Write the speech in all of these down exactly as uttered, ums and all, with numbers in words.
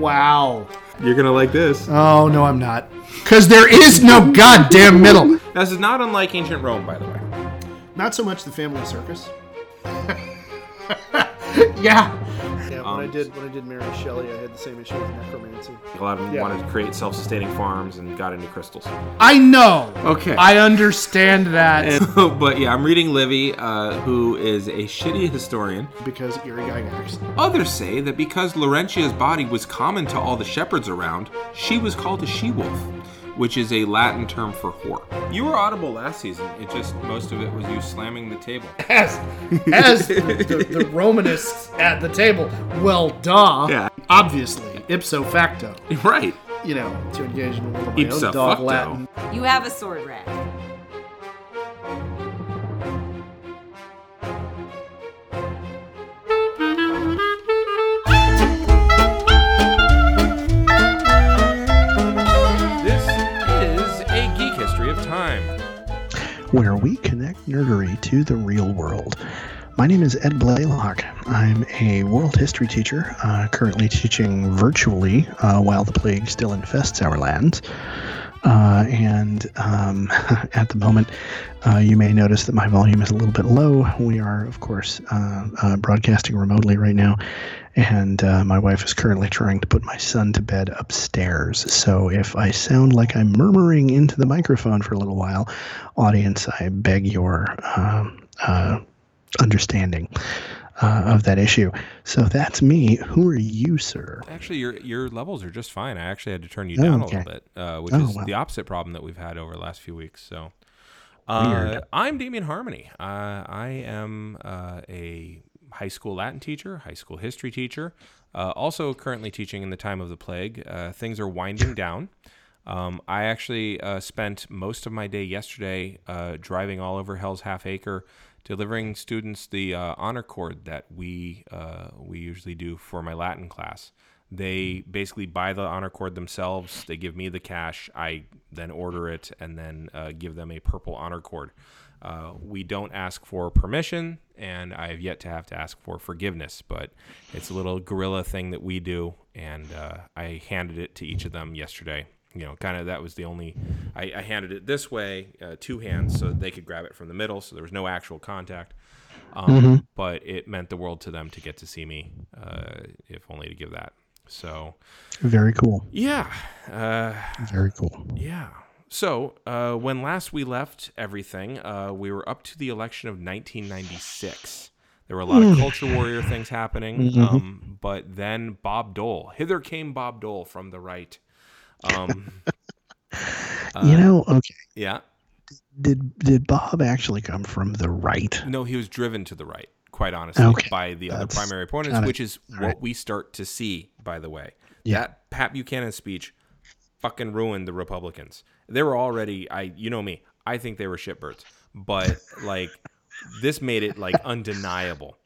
Wow. You're going to like this. Oh, no, I'm not. Because there is no goddamn middle. This is not unlike ancient Rome, by the way. Not so much the family circus. Yeah. Yeah, when um, I did when I did Mary Shelley, I had the same issue with necromancy. A lot of them yeah. wanted to create self-sustaining farms and got into crystals. I know. Okay. I understand that. And, but yeah, I'm reading Livy, uh, who is a shitty historian. Because Erie Gygax. Others say that because Laurentia's body was common to all the shepherds around, she was called a she-wolf, which is a Latin term for whore. You were audible last season. It just, most of it was you slamming the table. As, as the, the Romanists at the table. Well, duh. Yeah. Obviously. Ipso facto. Right. You know, to engage in a little dog facto. Latin. You have a sword rack. Where we connect nerdery to the real world. My name is Ed Blaylock. I'm a world history teacher, uh, currently teaching virtually uh, while the plague still infests our lands. Uh, and um, at the moment, uh, you may notice that my volume is a little bit low. We are, of course, uh, uh, broadcasting remotely right now. And uh, my wife is currently trying to put my son to bed upstairs. So if I sound like I'm murmuring into the microphone for a little while, audience, I beg your uh, uh, understanding uh, of that issue. So that's me. Who are you, sir? Actually, your your levels are just fine. I actually had to turn you oh, down okay. a little bit, uh, which oh, is wow. the opposite problem that we've had over the last few weeks. So uh, I'm Damien Harmony. Uh, I am uh, a... high school Latin teacher, high school history teacher, uh, also currently teaching in the time of the plague. Uh, things are winding down. Um, I actually uh, spent most of my day yesterday uh, driving all over Hell's Half Acre, delivering students the uh, honor cord that we uh, we usually do for my Latin class. They basically buy the honor cord themselves. They give me the cash. I then order it and then uh, give them a purple honor cord. Uh, we don't ask for permission, and I have yet to have to ask for forgiveness, but it's a little guerrilla thing that we do, and uh, I handed it to each of them yesterday. You know, kind of that was the only, I, I handed it this way, uh, two hands, so they could grab it from the middle, so there was no actual contact, um, mm-hmm. but it meant the world to them to get to see me, uh, if only to give that. So. Very cool. Yeah. Uh, Very cool. Yeah. So, uh, when last we left everything, uh, we were up to the election of nineteen ninety-six. There were a lot of culture warrior things happening, mm-hmm. um, but then Bob Dole. Hither came Bob Dole from the right. Um, uh, you know, okay. Yeah. Did did Bob actually come from the right? No, he was driven to the right, quite honestly, okay. by the That's other primary opponents, kinda, which is what right. we start to see, by the way. Yeah. That Pat Buchanan speech fucking ruined the Republicans. They were already, I, you know me, I think they were shitbirds, but like this made it like undeniable.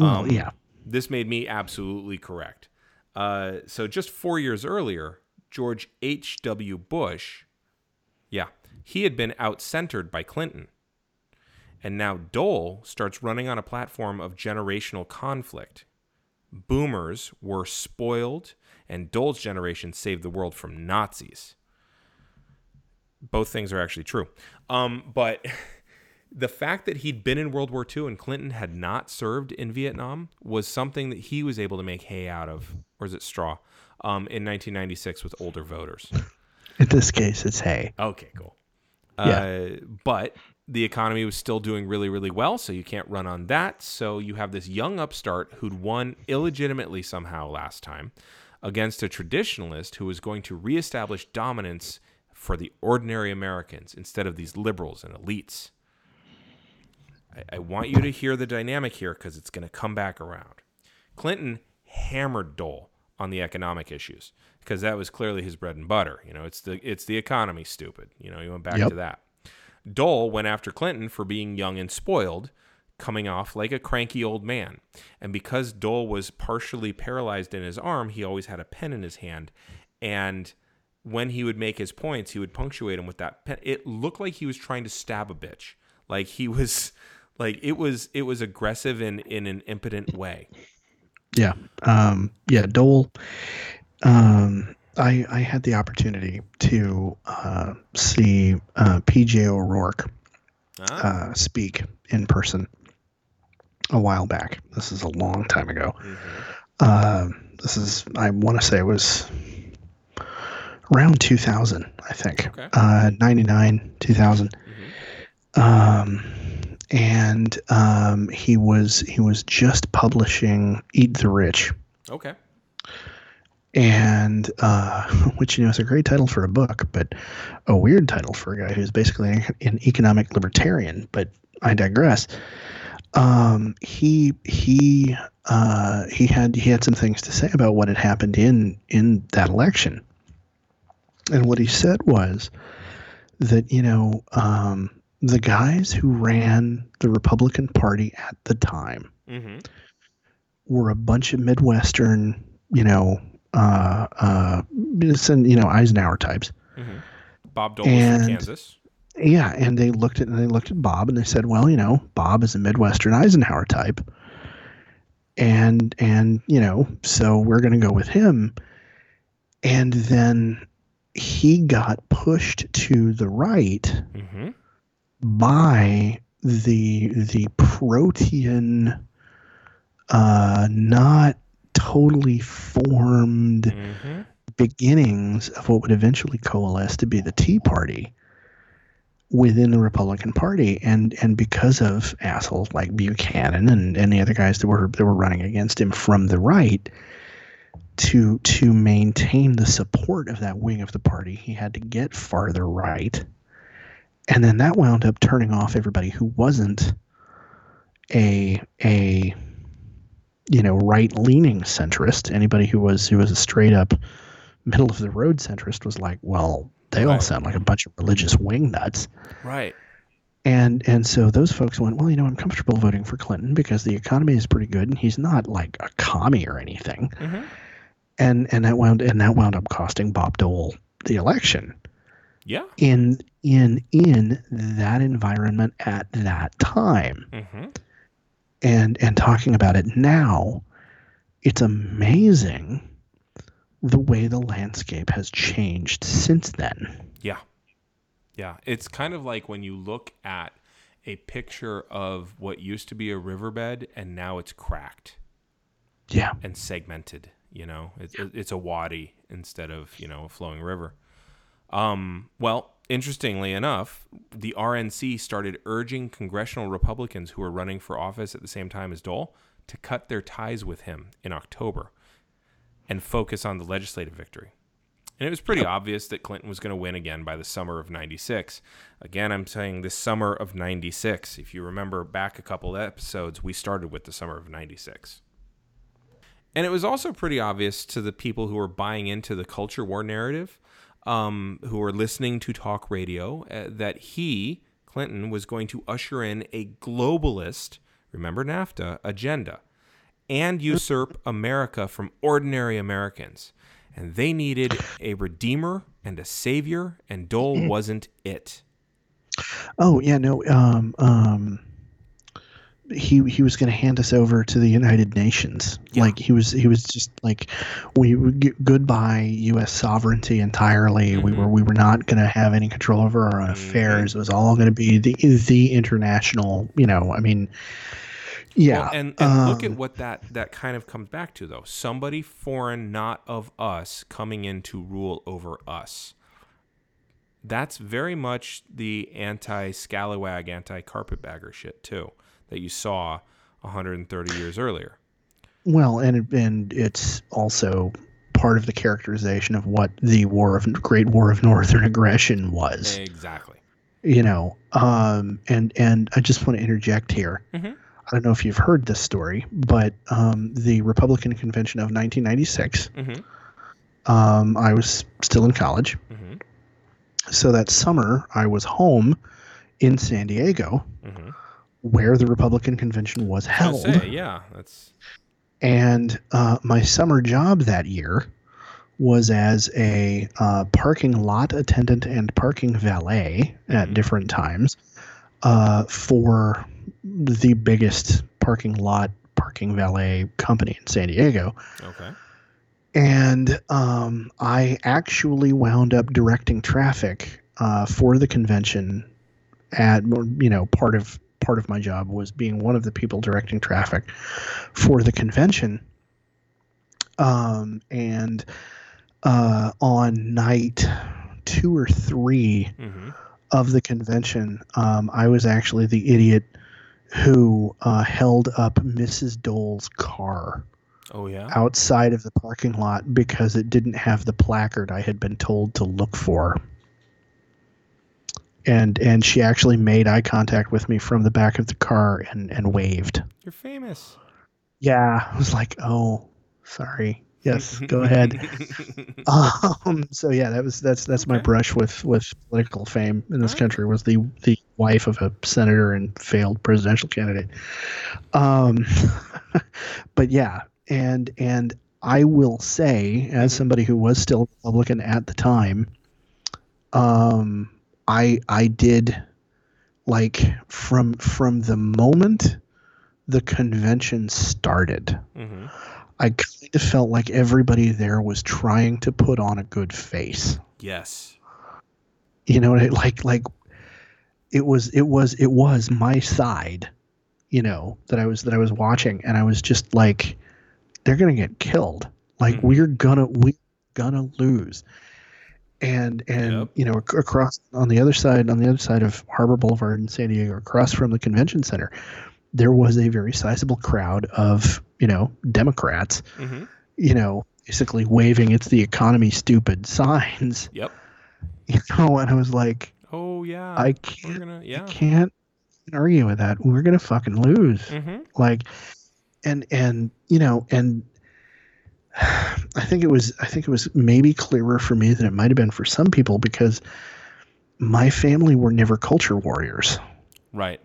Um, well, yeah. This made me absolutely correct. Uh, so just four years earlier, George H W Bush, yeah, he had been out-centered by Clinton. And now Dole starts running on a platform of generational conflict. Boomers were spoiled, and Dole's generation saved the world from Nazis. Both things are actually true. Um, but the fact that he'd been in World War Two and Clinton had not served in Vietnam was something that he was able to make hay out of, or is it straw, um, in nineteen ninety-six with older voters. In this case, it's hay. Okay, cool. Yeah. Uh, but the economy was still doing really, really well, so you can't run on that. So you have this young upstart who'd won illegitimately somehow last time against a traditionalist who was going to reestablish dominance for the ordinary Americans instead of these liberals and elites. I, I want you to hear the dynamic here because it's going to come back around. Clinton hammered Dole on the economic issues because that was clearly his bread and butter. You know, it's the it's the economy, stupid. You know, he went back yep. to that. Dole went after Clinton for being young and spoiled, coming off like a cranky old man. And because Dole was partially paralyzed in his arm, he always had a pen in his hand, and when he would make his points, he would punctuate them with that pen. It looked like he was trying to stab a bitch. Like he was, like it was, it was aggressive in, in an impotent way. Yeah. Um, yeah. Dole um, I, I had the opportunity to uh, see uh, P J O'Rourke uh-huh. uh, speak in person a while back. This is a long time ago. Mm-hmm. Uh, this is, I want to say it was around two thousand, I think. Okay. Uh, ninety-nine, two thousand. Mm-hmm. Um, and um, he was he was just publishing Eat the Rich. Okay. And uh, which, you know, is a great title for a book, but a weird title for a guy who's basically an economic libertarian. But I digress. Um, he he uh, he had he had some things to say about what had happened in in that election, and what he said was that, you know, um, the guys who ran the Republican Party at the time mm-hmm. were a bunch of Midwestern, you know, uh, uh, you know, Eisenhower types. Mm-hmm. Bob Dole was from Kansas. Yeah, and they looked at and they looked at Bob and they said, "Well, you know, Bob is a Midwestern Eisenhower type, and and you know, so we're going to go with him." And then he got pushed to the right mm-hmm. by the the protean, uh, not totally formed mm-hmm. beginnings of what would eventually coalesce to be the Tea Party within the Republican Party, and and because of assholes like Buchanan and, and the other guys that were that were running against him from the right, to to maintain the support of that wing of the party, he had to get farther right, and then that wound up turning off everybody who wasn't a a you know right leaning centrist. Anybody who was who was a straight up middle of the road centrist was like, well, they all right. sound like a bunch of religious wingnuts. Right. And and so those folks went, well, you know, I'm comfortable voting for Clinton because the economy is pretty good and he's not like a commie or anything. Mm-hmm. And and that wound and that wound up costing Bob Dole the election. Yeah. In in in that environment at that time. Mm-hmm. And and talking about it now, it's amazing the way the landscape has changed since then. Yeah. Yeah. It's kind of like when you look at a picture of what used to be a riverbed and now it's cracked. Yeah. And segmented, you know, it's, yeah. it's a wadi instead of, you know, a flowing river. Um, well, interestingly enough, the R N C started urging congressional Republicans who were running for office at the same time as Dole to cut their ties with him in October and focus on the legislative victory. And it was pretty obvious that Clinton was going to win again by the summer of ninety-six. Again, I'm saying this summer of ninety-six. If you remember back a couple episodes, we started with the summer of ninety-six. And it was also pretty obvious to the people who were buying into the culture war narrative, um, who were listening to talk radio, uh, that he, Clinton, was going to usher in a globalist, remember NAFTA, agenda, and usurp America from ordinary Americans. And they needed a redeemer and a savior, and Dole wasn't it. Oh, yeah, no. Um, um, he he was going to hand us over to the United Nations. Yeah. Like, he was he was just like, we g- goodbye U S sovereignty entirely. Mm-hmm. We were we were not going to have any control over our own affairs. Mm-hmm. It was all going to be the the international, you know, I mean... Yeah, well, and, and um, look at what that, that kind of comes back to, though. Somebody foreign, not of us, coming in to rule over us. That's very much the anti-scallywag, anti-carpetbagger shit, too, that you saw one hundred thirty years earlier. Well, and and it's also part of the characterization of what the war of Great War of Northern Aggression was. Exactly. You know, um, and, and I just want to interject here. Mm-hmm. I don't know if you've heard this story, but um, the Republican Convention of nineteen ninety-six, mm-hmm. um, I was still in college. Mm-hmm. So that summer, I was home in San Diego, mm-hmm. where the Republican Convention was held. I say, yeah, that's... And uh, my summer job that year was as a uh, parking lot attendant and parking valet mm-hmm. at different times uh, for... the biggest parking lot, parking valet company in San Diego. Okay. And um, I actually wound up directing traffic uh, for the convention. At you know, part of part of my job was being one of the people directing traffic for the convention. Um, and uh, on night two or three mm-hmm. of the convention, um, I was actually the idiot who uh, held up Missus Dole's car. Oh, yeah? Outside of the parking lot because it didn't have the placard I had been told to look for. And and she actually made eye contact with me from the back of the car and, and waved. You're famous. Yeah. I was like, oh, sorry. Yes, go ahead. um, so, yeah, that was that's that's okay. my brush with, with political fame in this right. country was the, the wife of a senator and failed presidential candidate. Um, but, yeah. And and I will say, as somebody who was still Republican at the time, um, I I did, like, from from the moment the convention started, mm-hmm. I kind of felt like everybody there was trying to put on a good face. Yes, you know, like like it was it was it was my side, you know, that I was that I was watching, and I was just like, they're gonna get killed. Like mm-hmm. we're gonna we're gonna lose. And and yep. you know, across on the other side, on the other side of Harbor Boulevard in San Diego, across from the convention center, there was a very sizable crowd of, you know, Democrats, mm-hmm. you know, basically waving "It's the economy, stupid" signs. Yep. You know, and I was like, oh yeah, I can't, We're gonna, yeah. I can't argue with that. We're gonna fucking lose. Mm-hmm. Like, and and you know and. I think it was I think it was maybe clearer for me than it might have been for some people because my family were never culture warriors. Right.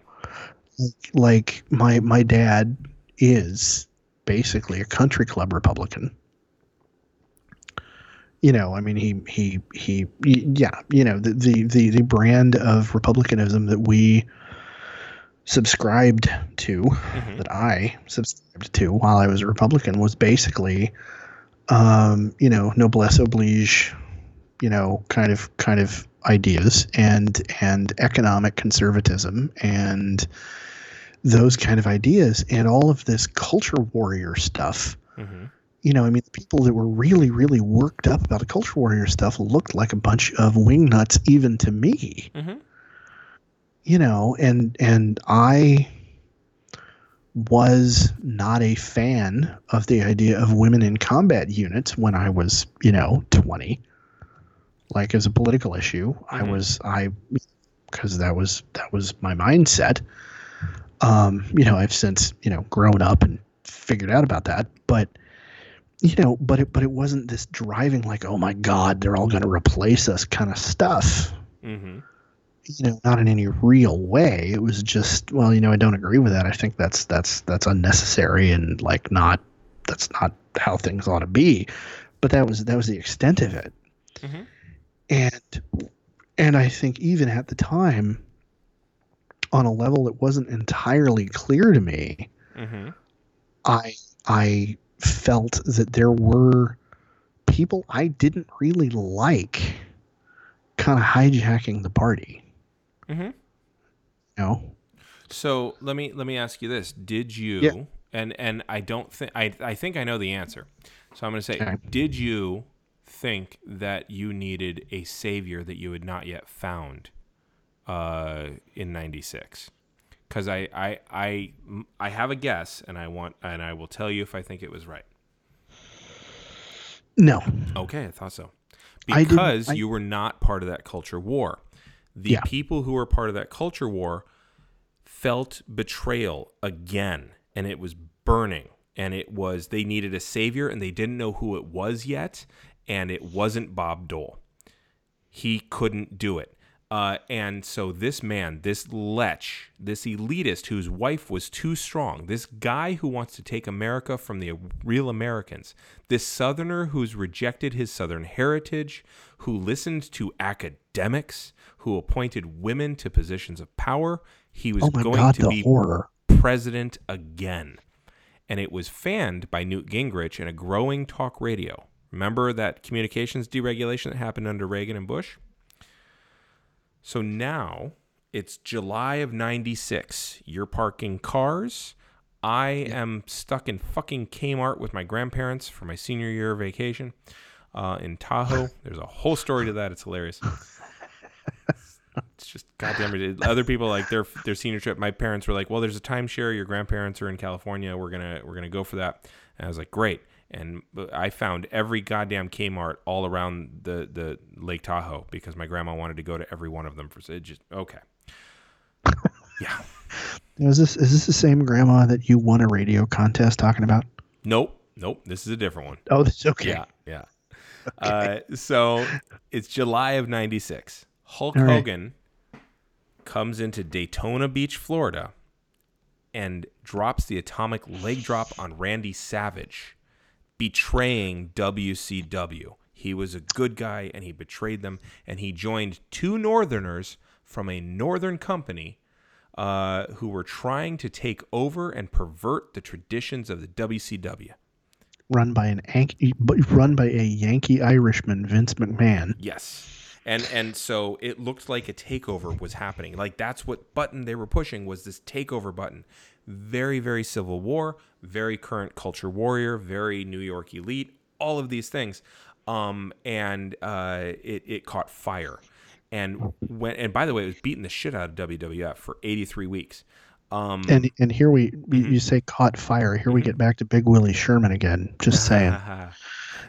Like, like my my dad is basically a country club Republican. You know, I mean he he he yeah, you know, the the the, the brand of Republicanism that we subscribed to, mm-hmm. that I subscribed to while I was a Republican was basically Um, you know, noblesse oblige, you know, kind of kind of ideas and and economic conservatism and those kind of ideas and all of this culture warrior stuff. Mm-hmm. You know, I mean, the people that were really, really worked up about the culture warrior stuff looked like a bunch of wingnuts even to me. Mm-hmm. You know, and and I was not a fan of the idea of women in combat units when I was, you know, twenty. Like as a political issue, mm-hmm. I was I because that was that was my mindset. Um, you know, I've since, you know, grown up and figured out about that, but you know, but it but it wasn't this driving like, oh my God, they're all going to replace us kind of stuff. Mm-hmm. You know, not in any real way. It was just, well, you know, I don't agree with that. I think that's that's that's unnecessary and like not that's not how things ought to be. But that was that was the extent of it. Mm-hmm. And and I think even at the time, on a level that wasn't entirely clear to me, mm-hmm. I I felt that there were people I didn't really like kind of hijacking the party. Mm-hmm. You know? So let me let me ask you this. Did you yeah. and and I don't think I I think I know the answer. So I'm going to say, okay. Did you think that you needed a savior that you had not yet found uh, in ninety-six? Because I, I I I have a guess, and I want and I will tell you if I think it was right. No. Okay, I thought so. Because I I, you were not part of that culture war. The yeah. people who were part of that culture war felt betrayal again, and it was burning, and it was they needed a savior, and they didn't know who it was yet, and it wasn't Bob Dole. He couldn't do it. Uh, and so this man, this lech, this elitist whose wife was too strong, this guy who wants to take America from the real Americans, this Southerner who's rejected his Southern heritage, who listened to academics, who appointed women to positions of power, he was oh my going God, to be horror. president again. And it was fanned by Newt Gingrich in a growing talk radio Remember that communications deregulation that happened under Reagan and Bush? So now it's July of ninety-six. You're parking cars. I yeah. am stuck in fucking Kmart with my grandparents for my senior year vacation uh, in Tahoe. There's a whole story to that. It's hilarious. It's just goddamn ridiculous. Other people, like their their senior trip, my parents were like, "Well, there's a timeshare. Your grandparents are in California. We're gonna we're gonna go for that." And I was like, "Great." And I found every goddamn Kmart all around the, the Lake Tahoe because my grandma wanted to go to every one of them for it. Just okay. Yeah. Is this is this the same grandma that you won a radio contest talking about? Nope, nope. This is a different one. Oh, that's okay. Yeah, yeah. Okay. Uh, so it's July of ninety-six. Hulk right. Hogan comes into Daytona Beach, Florida, and drops the atomic leg drop on Randy Savage, betraying W C W. He was a good guy, and he betrayed them, and he joined two Northerners from a Northern company uh, who were trying to take over and pervert the traditions of the W C W. Run by an run by a Yankee Irishman, Vince McMahon. Yes. And and so it looked like a takeover was happening. Like that's what button they were pushing was this takeover button. Very, very Civil War, very current culture warrior, very New York elite, all of these things. Um, and uh, it, it caught fire. And when, and by the way, it was beating the shit out of W W F for eighty-three weeks. Um, and and here we, mm-hmm. you say caught fire. Here we get back to Big Willie Sherman again. Just saying.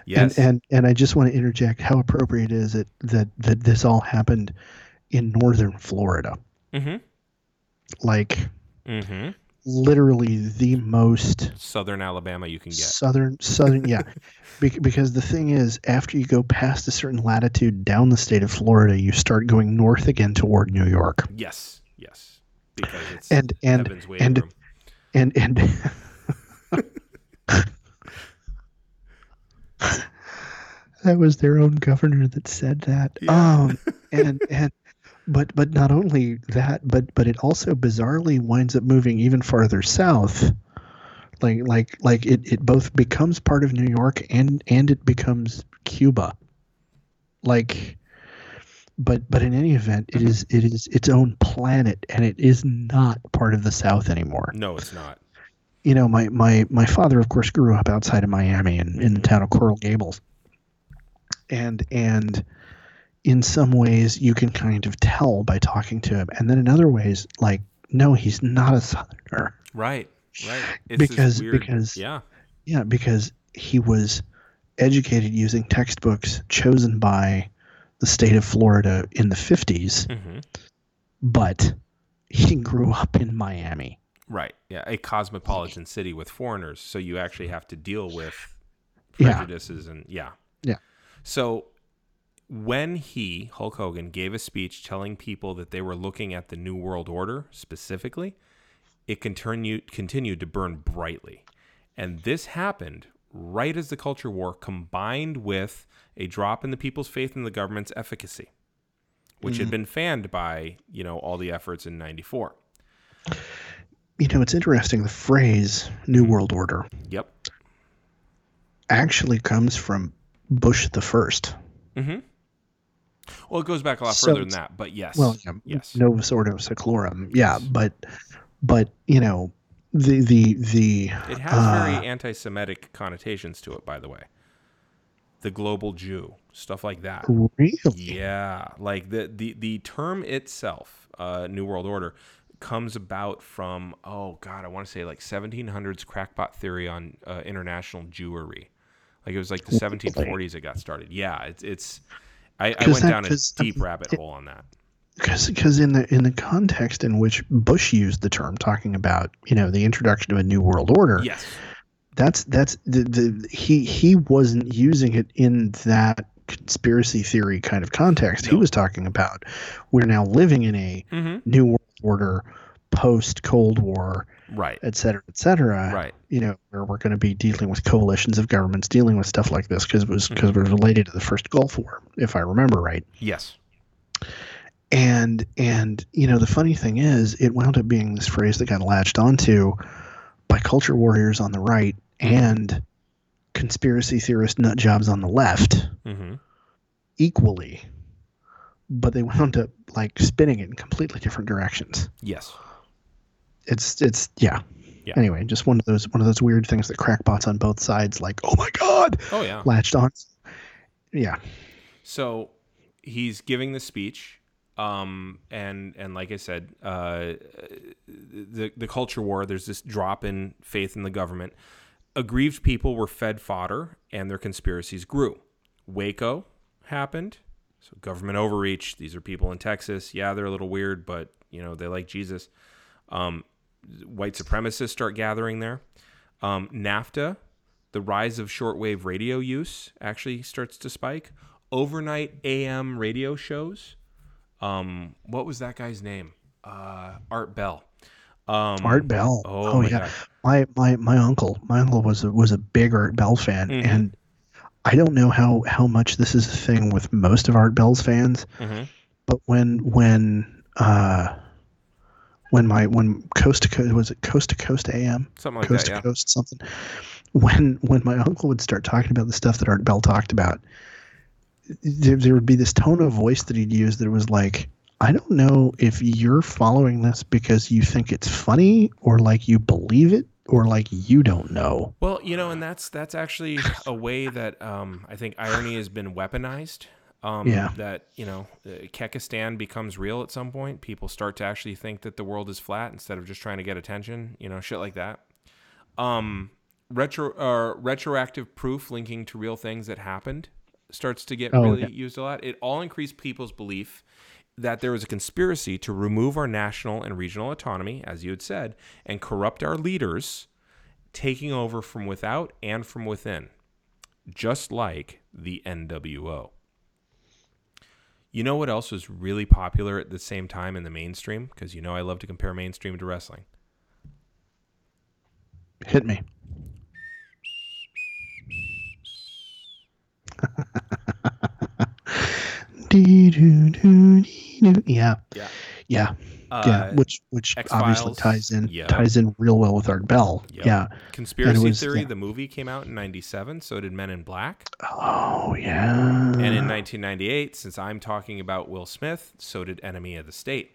Yes. And, and and I just want to interject how appropriate is it that, that this all happened in northern Florida. Mm-hmm. Like mm-hmm. literally the most southern Alabama you can get. Southern southern yeah. Be- because the thing is, after you go past a certain latitude down the state of Florida, you start going north again toward New York. Yes. Yes. Because it's and and heaven's waiting and, room. and and and that was their own governor that said that. Yeah. Um, and and but but not only that, but but it also bizarrely winds up moving even farther south. Like like like it, it both becomes part of New York and and it becomes Cuba. Like but but in any event, it is it is its own planet and it is not part of the South anymore. No, it's not. You know, my, my, my father, of course, grew up outside of Miami and in the town of Coral Gables. And and in some ways, you can kind of tell by talking to him. And then in other ways, like, no, he's not a Southerner. Right, right. It's because, weird, because, yeah. Yeah, because he was educated using textbooks chosen by the state of Florida in the fifties. Mm-hmm. But he grew up in Miami. Right, yeah, a cosmopolitan city with foreigners, so you actually have to deal with prejudices yeah. and yeah. Yeah. So when he, Hulk Hogan, gave a speech telling people that they were looking at the New World Order specifically, it continued continued to burn brightly. And this happened right as the culture war combined with a drop in the people's faith in the government's efficacy, which mm-hmm. had been fanned by, you know, all the efforts in ninety-four. You know, it's interesting. The phrase New World Order yep. actually comes from Bush the First. Mm-hmm. Well, it goes back a lot so, further than that, but yes. Well, yeah, yes. Novus Ordo Seclorum. Yeah, yes. but, but you know, the... the, the it has uh, very anti-Semitic connotations to it, by the way. The global Jew, stuff like that. Really? Yeah. Like the, the, the term itself, uh, New World Order... comes about from, oh God, I want to say like seventeen hundreds crackpot theory on uh, international Jewry. Like it was like the seventeen forties it got started. Yeah, it's, it's I, I went that, down a deep um, rabbit it, hole on that. Because in the, in the context in which Bush used the term talking about, you know, the introduction of a new world order. Yes. That's, that's the, the, he, he wasn't using it in that conspiracy theory kind of context. No. He was talking about, we're now living in a mm-hmm. new world order post Cold War, right, et cetera, et cetera, right, you know, where we're going to be dealing with coalitions of governments dealing with stuff like this because it was because mm-hmm. we're related to the first Gulf War, if I remember right. Yes. And and you know the funny thing is, it wound up being this phrase that got latched onto by culture warriors on the right and conspiracy theorist nut jobs on the left mm-hmm. equally, but they wound up like spinning it in completely different directions. Yes. It's, it's, yeah. Yeah. Anyway, just one of those, one of those weird things that crackpots on both sides, like, oh my God, oh yeah, latched on. Yeah. So he's giving the speech. Um, and, and like I said, uh, the, the culture war, there's this drop in faith in the government. Aggrieved people were fed fodder and their conspiracies grew. Waco happened. So government overreach. These are people in Texas. Yeah, they're a little weird, but, you know, they like Jesus. Um, white supremacists start gathering there. Um, NAFTA, the rise of shortwave radio use actually starts to spike. Overnight A M radio shows. Um, what was that guy's name? Uh, Art Bell. Um, Art Bell. Oh, oh my yeah. God. My, my, my uncle, my uncle was a, was a big Art Bell fan. Mm-hmm. And I don't know how, how much this is a thing with most of Art Bell's fans, mm-hmm. but when, when, uh, when my, when Coast to Coast, was it Coast to Coast A M? Something like Coast that, to yeah. Coast, something. When, when my uncle would start talking about the stuff that Art Bell talked about, there, there would be this tone of voice that he'd use that was like, I don't know if you're following this because you think it's funny or like you believe it or like you don't know. Well, you know, and that's that's actually a way that um, I think irony has been weaponized. Um, yeah. That, you know, Kekistan becomes real at some point. People start to actually think that the world is flat instead of just trying to get attention, you know, shit like that. Um, retro uh, retroactive proof linking to real things that happened starts to get oh, really okay. used a lot. It all increased people's belief that there was a conspiracy to remove our national and regional autonomy, as you had said, and corrupt our leaders, taking over from without and from within, just like the N W O. You know what else was really popular at the same time in the mainstream? Because you know I love to compare mainstream to wrestling. Hit me. Do, do, do, do. Yeah, yeah, yeah. Uh, yeah. Which, which X-Files, obviously ties in yeah. ties in real well with Art Bell. Yep. Yeah, conspiracy was, theory. Yeah. The movie came out in ninety-seven. So did Men in Black. Oh yeah. And in nineteen ninety-eight, since I'm talking about Will Smith, so did Enemy of the State.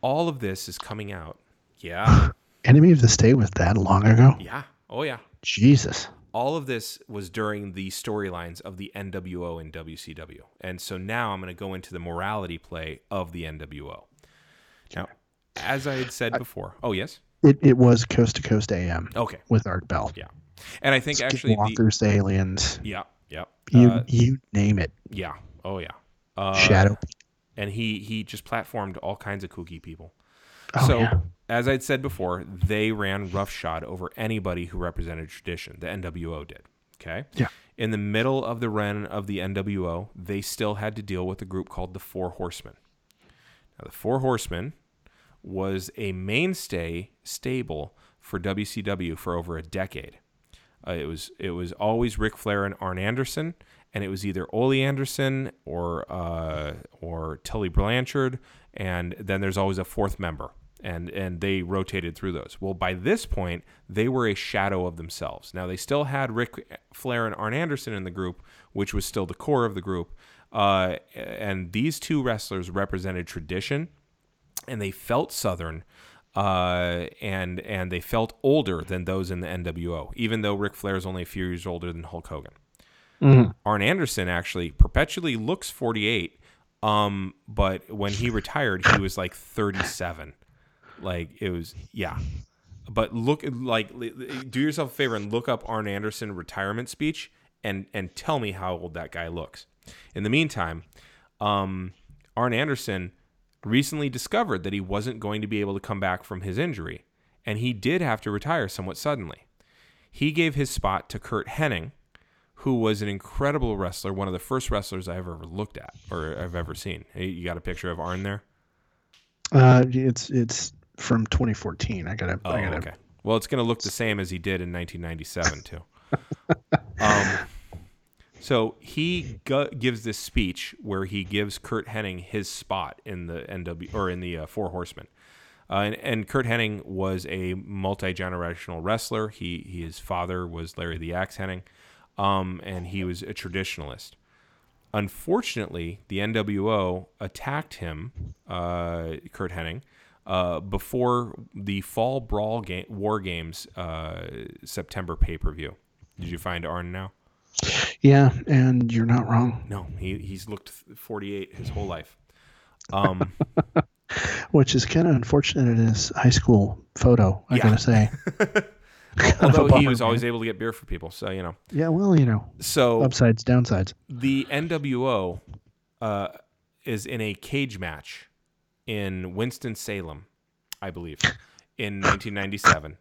All of this is coming out. Yeah. Enemy of the State was that long ago? Yeah. Oh yeah. Jesus. All of this was during the storylines of the N W O and W C W. And so now I'm going to go into the morality play of the N W O. Now, as I had said I, before. Oh, yes? It, it was Coast to Coast A M. Okay. With Art Bell. Yeah. And I think Skip actually... Walkers the, to aliens. Yeah, yeah. You uh, you name it. Yeah. Oh, yeah. Uh, Shadow. And he, he just platformed all kinds of kooky people. Oh, so, yeah. As I'd said before, they ran roughshod over anybody who represented tradition. The N W O did. Okay? Yeah. In the middle of the run of the N W O, they still had to deal with a group called the Four Horsemen. Now, the Four Horsemen was a mainstay stable for W C W for over a decade. Uh, it was it was always Ric Flair and Arn Anderson, and it was either Ole Anderson or uh, or Tully Blanchard, and then there's always a fourth member. And and they rotated through those. Well, by this point, they were a shadow of themselves. Now, they still had Ric Flair and Arn Anderson in the group, which was still the core of the group. Uh, and these two wrestlers represented tradition, and they felt Southern, uh, and and they felt older than those in the N W O, even though Ric Flair is only a few years older than Hulk Hogan. Mm. Arn Anderson actually perpetually looks forty-eight, um, but when he retired, he was like thirty-seven. Like it was, yeah. But look, like, do yourself a favor and look up Arn Anderson retirement speech and and tell me how old that guy looks. In the meantime, um, Arn Anderson recently discovered that he wasn't going to be able to come back from his injury, and he did have to retire somewhat suddenly. He gave his spot to Curt Hennig, who was an incredible wrestler, one of the first wrestlers I've ever looked at or I've ever seen. You got a picture of Arn there? Uh, it's it's. From twenty fourteen, I gotta. Oh, I gotta... okay. Well, it's gonna look the same as he did in nineteen ninety-seven too. um, so he gu- gives this speech where he gives Curt Hennig his spot in the N W or in the uh, Four Horsemen. Uh, and, and Curt Hennig was a multi-generational wrestler. He, he his father was Larry the Axe Hennig, um, and he was a traditionalist. Unfortunately, the N W O attacked him, uh, Curt Hennig, uh, before the Fall Brawl game, War Games uh, September pay-per-view. Did you find Arn now? Yeah, and you're not wrong. No, he he's looked forty-eight his whole life. Um, which is kind of unfortunate in his high school photo, I yeah. gotta say. Although bummer, he was always man. able to get beer for people, so you know. Yeah, well, you know. So upsides, downsides. The N W O uh, is in a cage match in Winston-Salem, I believe, in nineteen ninety-seven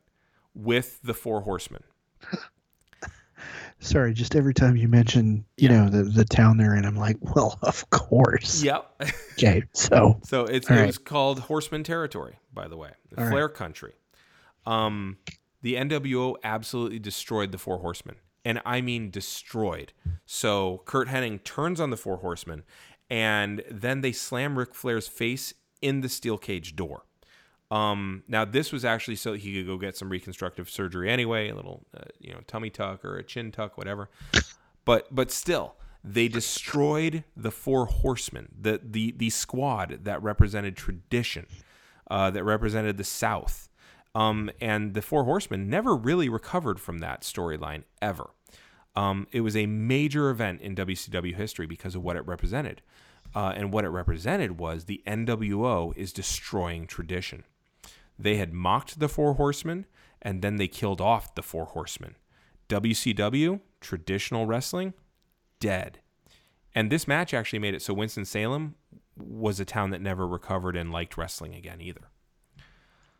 with the Four Horsemen. Sorry, just every time you mention, you yeah. know, the, the town they're in, I'm like, well, of course. Yep. Okay, so. So it's, it right. was called Horseman Territory, by the way. The Flair right. Country. Um, the N W O absolutely destroyed the Four Horsemen. And I mean destroyed. So Curt Hennig turns on the Four Horsemen, and then they slam Ric Flair's face in the steel cage door. Um, now this was actually so he could go get some reconstructive surgery anyway, a little, uh, you know, tummy tuck or a chin tuck, whatever. But, but still they destroyed the Four Horsemen, the, the, the squad that represented tradition, uh, that represented the South. Um, and the Four Horsemen never really recovered from that storyline ever. Um, it was a major event in W C W history because of what it represented. Uh, and what it represented was the N W O is destroying tradition. They had mocked the Four Horsemen, and then they killed off the Four Horsemen. W C W, traditional wrestling, dead. And this match actually made it so Winston-Salem was a town that never recovered and liked wrestling again either.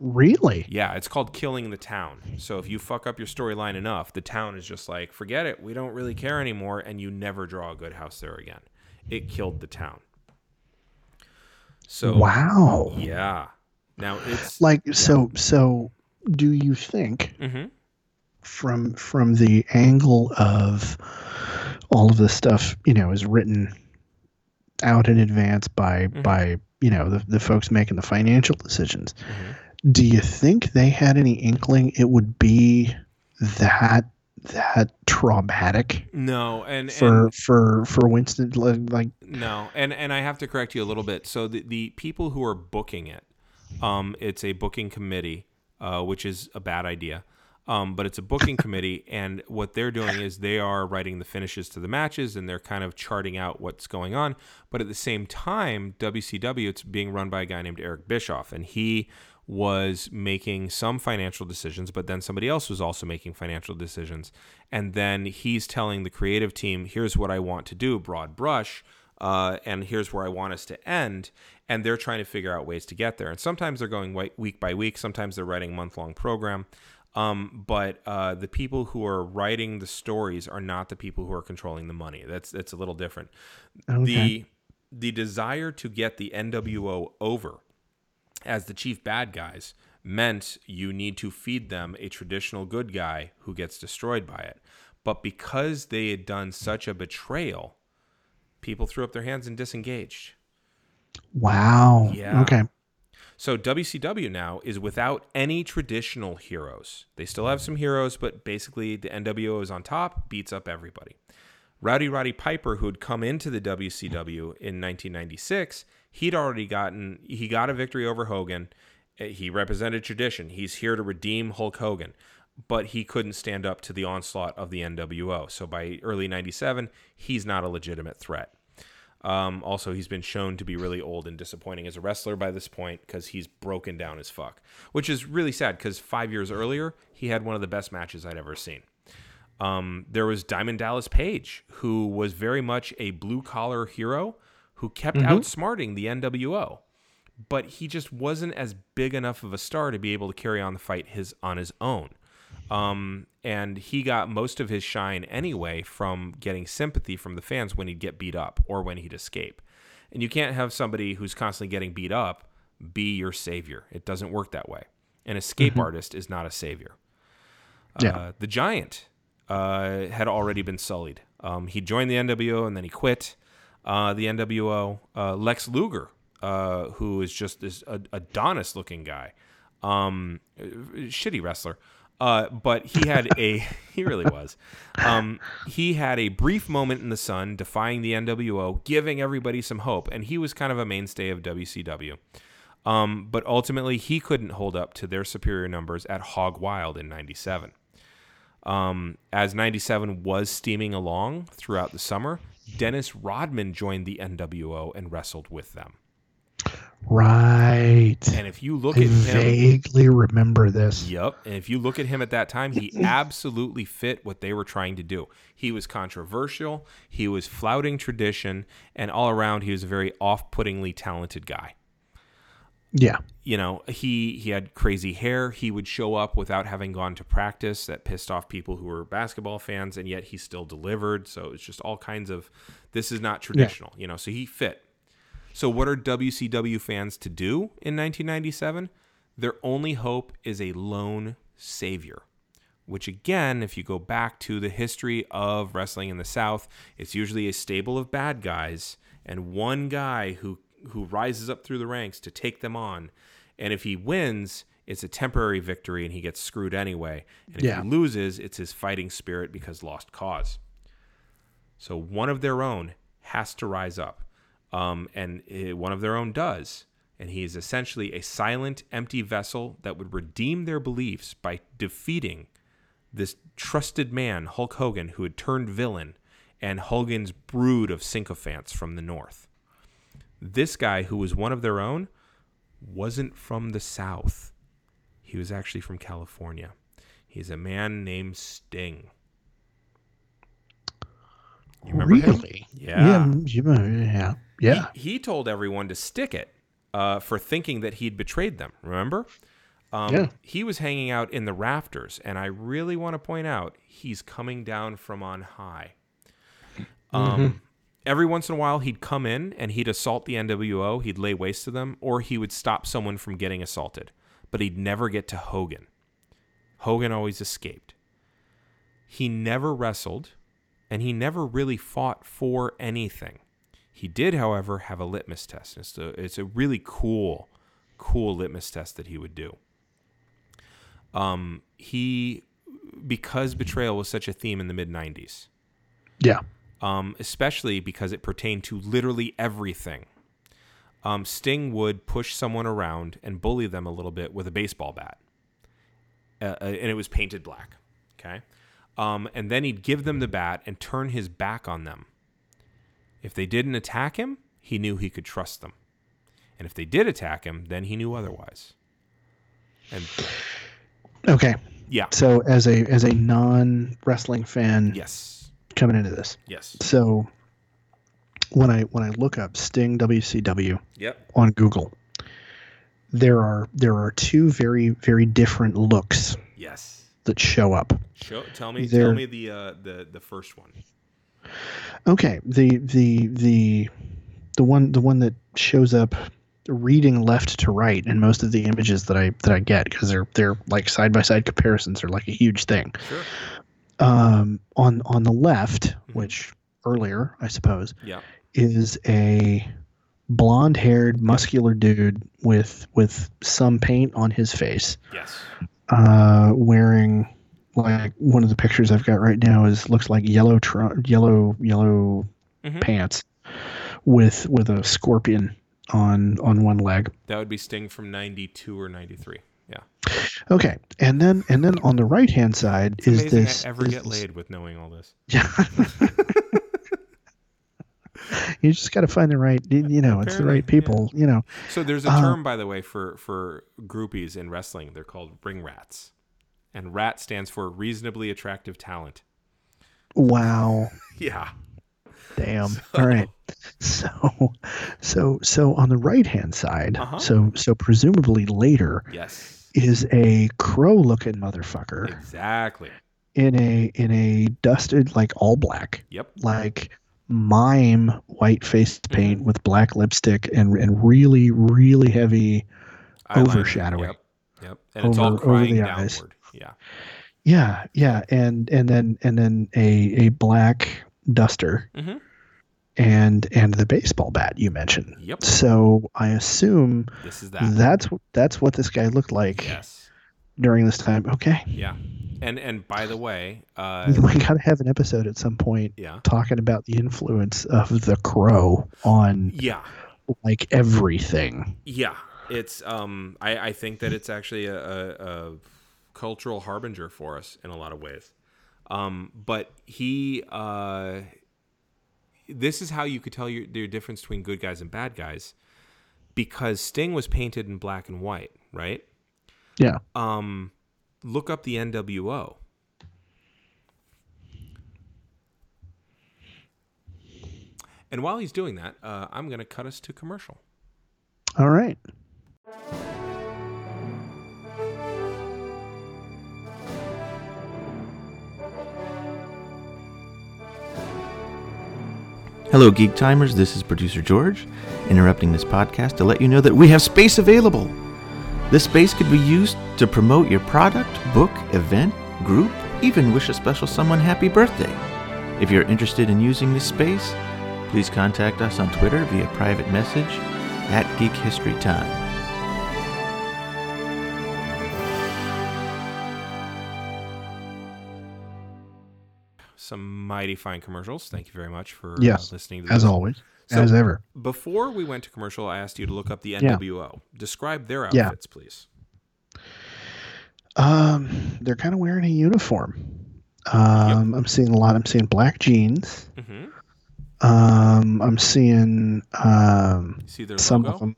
Really? Yeah, it's called killing the town. So if you fuck up your storyline enough, the town is just like, forget it, we don't really care anymore, and you never draw a good house there again. It killed the town. So wow. Yeah. Now it's like yeah. so. So do you think mm-hmm. from from the angle of all of this stuff, you know, is written out in advance by mm-hmm. by you know the the folks making the financial decisions? Mm-hmm. Do you think they had any inkling it would be that? that traumatic no and for and, for for Winston like no and and I have to correct you a little bit. So the, the people who are booking it, um it's a booking committee, uh which is a bad idea, um but it's a booking committee, and what they're doing is they are writing the finishes to the matches, and they're kind of charting out what's going on. But at the same time, W C W, it's being run by a guy named Eric Bischoff, and he was making some financial decisions, but then somebody else was also making financial decisions. And then he's telling the creative team, here's what I want to do, broad brush, uh, and here's where I want us to end. And they're trying to figure out ways to get there. And sometimes they're going week by week. Sometimes they're writing a month-long program. Um, but uh, the people who are writing the stories are not the people who are controlling the money. That's, that's a little different. Okay. The, the desire to get the N W O over as the chief bad guys meant you need to feed them a traditional good guy who gets destroyed by it. But because they had done such a betrayal, people threw up their hands and disengaged. Wow. Yeah. Okay. So W C W now is without any traditional heroes. They still have some heroes, but basically the N W O is on top, beats up everybody. Rowdy Roddy Piper, who had come into the W C W in nineteen ninety-six, he'd already gotten, he got a victory over Hogan. He represented tradition. He's here to redeem Hulk Hogan, but he couldn't stand up to the onslaught of the N W O. So by early ninety-seven, he's not a legitimate threat. Um, also, he's been shown to be really old and disappointing as a wrestler by this point because he's broken down as fuck, which is really sad because five years earlier, he had one of the best matches I'd ever seen. Um, there was Diamond Dallas Page, who was very much a blue-collar hero, who kept mm-hmm. outsmarting the N W O, but he just wasn't as big enough of a star to be able to carry on the fight his on his own. Um, and he got most of his shine anyway from getting sympathy from the fans when he'd get beat up or when he'd escape. And you can't have somebody who's constantly getting beat up be your savior. It doesn't work that way. An escape mm-hmm. artist is not a savior. Yeah. Uh, the Giant uh, had already been sullied. Um, he joined the N W O and then he quit. Uh, the N W O, uh, Lex Luger uh, who is just this Adonis-looking guy. Um, shitty wrestler. Uh, but he had a – he really was. Um, he had a brief moment in the sun defying the N W O, giving everybody some hope, and he was kind of a mainstay of W C W. Um, but ultimately, he couldn't hold up to their superior numbers at Hog Wild in ninety-seven. Um, as ninety-seven was steaming along throughout the summer, Dennis Rodman joined the N W O and wrestled with them. Right. And if you look I at him, vaguely remember this. Yep. And if you look at him at that time, he absolutely fit what they were trying to do. He was controversial. He was flouting tradition, and all around, he was a very off-puttingly talented guy. Yeah. You know, he, he had crazy hair. He would show up without having gone to practice. That pissed off people who were basketball fans, and yet he still delivered. So it's just all kinds of, this is not traditional, yeah. you know, so he fit. So what are W C W fans to do in nineteen ninety-seven? Their only hope is a lone savior, which again, if you go back to the history of wrestling in the South, it's usually a stable of bad guys and one guy who who rises up through the ranks to take them on. And if he wins, it's a temporary victory and he gets screwed anyway. And if yeah. he loses, it's his fighting spirit because lost cause. So one of their own has to rise up. Um, and it, one of their own does. And he is essentially a silent, empty vessel that would redeem their beliefs by defeating this trusted man, Hulk Hogan, who had turned villain, and Hogan's brood of sycophants from the North. This guy, who was one of their own, wasn't from the South. He was actually from California. He's a man named Sting. You remember really? him? Yeah. Yeah. yeah. yeah. He, he told everyone to stick it uh, for thinking that he'd betrayed them. Remember? Um, yeah. He was hanging out in the rafters, and I really want to point out he's coming down from on high. Um. Mm-hmm. Every once in a while, he'd come in and he'd assault the N W O. He'd lay waste to them, or he would stop someone from getting assaulted. But he'd never get to Hogan. Hogan always escaped. He never wrestled, and he never really fought for anything. He did, however, have a litmus test. It's a, it's a really cool, cool litmus test that he would do. Um, he, because betrayal was such a theme in the mid nineties. Yeah. Um, especially because it pertained to literally everything. Um, Sting would push someone around and bully them a little bit with a baseball bat. Uh, and it was painted black. Okay. Um, and then he'd give them the bat and turn his back on them. If they didn't attack him, he knew he could trust them. And if they did attack him, then he knew otherwise. And okay. Yeah. So as a, as a non-wrestling fan. Yes. Coming into this. Yes. So when I when I look up Sting W C W yep. on Google, there are there are two very, very different looks yes. that show up. Show, tell me there, tell me the uh the, the first one. Okay. The the the the one the one that shows up reading left to right in most of the images that I that I get, because they're they're like side by side comparisons are like a huge thing. Sure. Um, on on the left, which earlier, I suppose, yeah. is a blonde-haired, muscular dude with with some paint on his face. Yes. Uh, wearing, like, one of the pictures I've got right now is looks like yellow tr- yellow yellow mm-hmm. pants with with a scorpion on on one leg. That would be Sting from ninety-two or ninety-three. Yeah. Okay, and then and then on the right hand side it's is amazing this. I ever is, get laid with knowing all this? Yeah. You just got to find the right, you know, apparently, it's the right people, yeah. you know. So there's a term, uh, by the way, for for groupies in wrestling. They're called ring rats, and RAT stands for reasonably attractive talent. Wow. Yeah. Damn. So. All right. So, so, so on the right hand side. Uh-huh. So, so presumably later. Yes. Is a crow looking motherfucker. Exactly. In a in a dusted, like, all black. Yep. Like mime white face paint mm-hmm. with black lipstick and and really, really heavy eyeliner. Overshadowing. Yep. Yep. And over, it's all crying downward. Eyes. Yeah. Yeah. Yeah. And and then and then a, a black duster. Mm-hmm. and and the baseball bat you mentioned. Yep. So I assume this is that. that's that's what this guy looked like. Yes. During this time. Okay. Yeah. And and by the way, uh, we gotta have an episode at some point. Yeah. Talking about the influence of the Crow on. Yeah. Like everything. Yeah. It's um. I, I think that it's actually a, a, a cultural harbinger for us in a lot of ways. Um. But he. Uh, this is how you could tell your, the difference between good guys and bad guys, because Sting was painted in black and white, right? Yeah. Um. Look up the N W O. And while he's doing that, uh, I'm going to cut us to commercial. All right. Hello, Geek Timers. This is producer George, interrupting this podcast to let you know that we have space available. This space could be used to promote your product, book, event, group, even wish a special someone happy birthday. If you're interested in using this space, please contact us on Twitter via private message at Geek History Time. Some mighty fine commercials. Thank you very much for yes, uh, listening to this. As always, so as ever. Before we went to commercial, I asked you to look up the N W O. Yeah. Describe their outfits, yeah. please. Um, they're kind of wearing a uniform. Um, yep. I'm seeing a lot. I'm seeing black jeans. Mm-hmm. Um, I'm seeing um, see their some logo? Of them.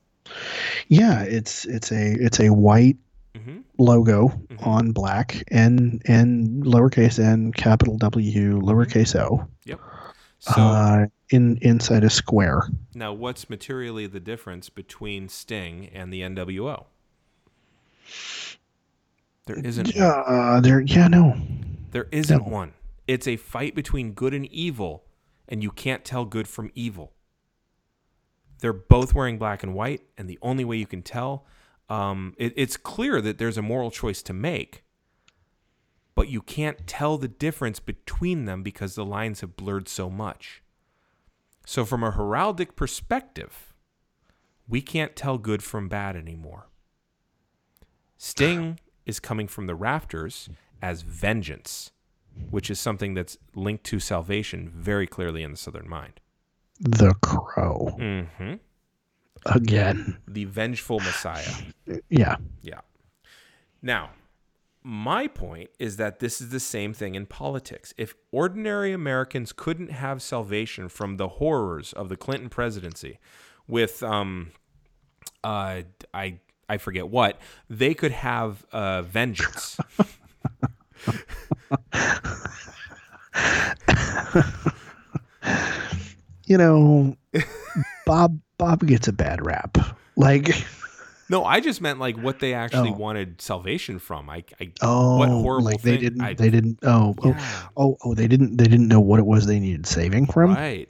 Yeah, it's it's a it's a white mm-hmm. logo mm-hmm. on black and and lowercase n, capital W, lowercase o. Yep. So uh, in inside a square. Now, what's materially the difference between Sting and the N W O? There isn't. Yeah, uh, there. Yeah, no. There isn't no. one. It's a fight between good and evil. And you can't tell good from evil. They're both wearing black and white, and the only way you can tell, um, it, it's clear that there's a moral choice to make, but you can't tell the difference between them because the lines have blurred so much. So from a heraldic perspective, we can't tell good from bad anymore. Sting is coming from the rafters as vengeance, which is something that's linked to salvation very clearly in the Southern mind. The Crow. Mm-hmm. Again. The vengeful Messiah. Yeah. Yeah. Now, my point is that this is the same thing in politics. If ordinary Americans couldn't have salvation from the horrors of the Clinton presidency with, um, uh, I, I forget what, they could have uh, vengeance. You know, Bob Bob gets a bad rap. Like, no, I just meant like what they actually oh. wanted salvation from. I, I oh, what horrible like they thing. didn't I, they didn't oh, yeah. oh oh oh they didn't they didn't know what it was they needed saving from. Right,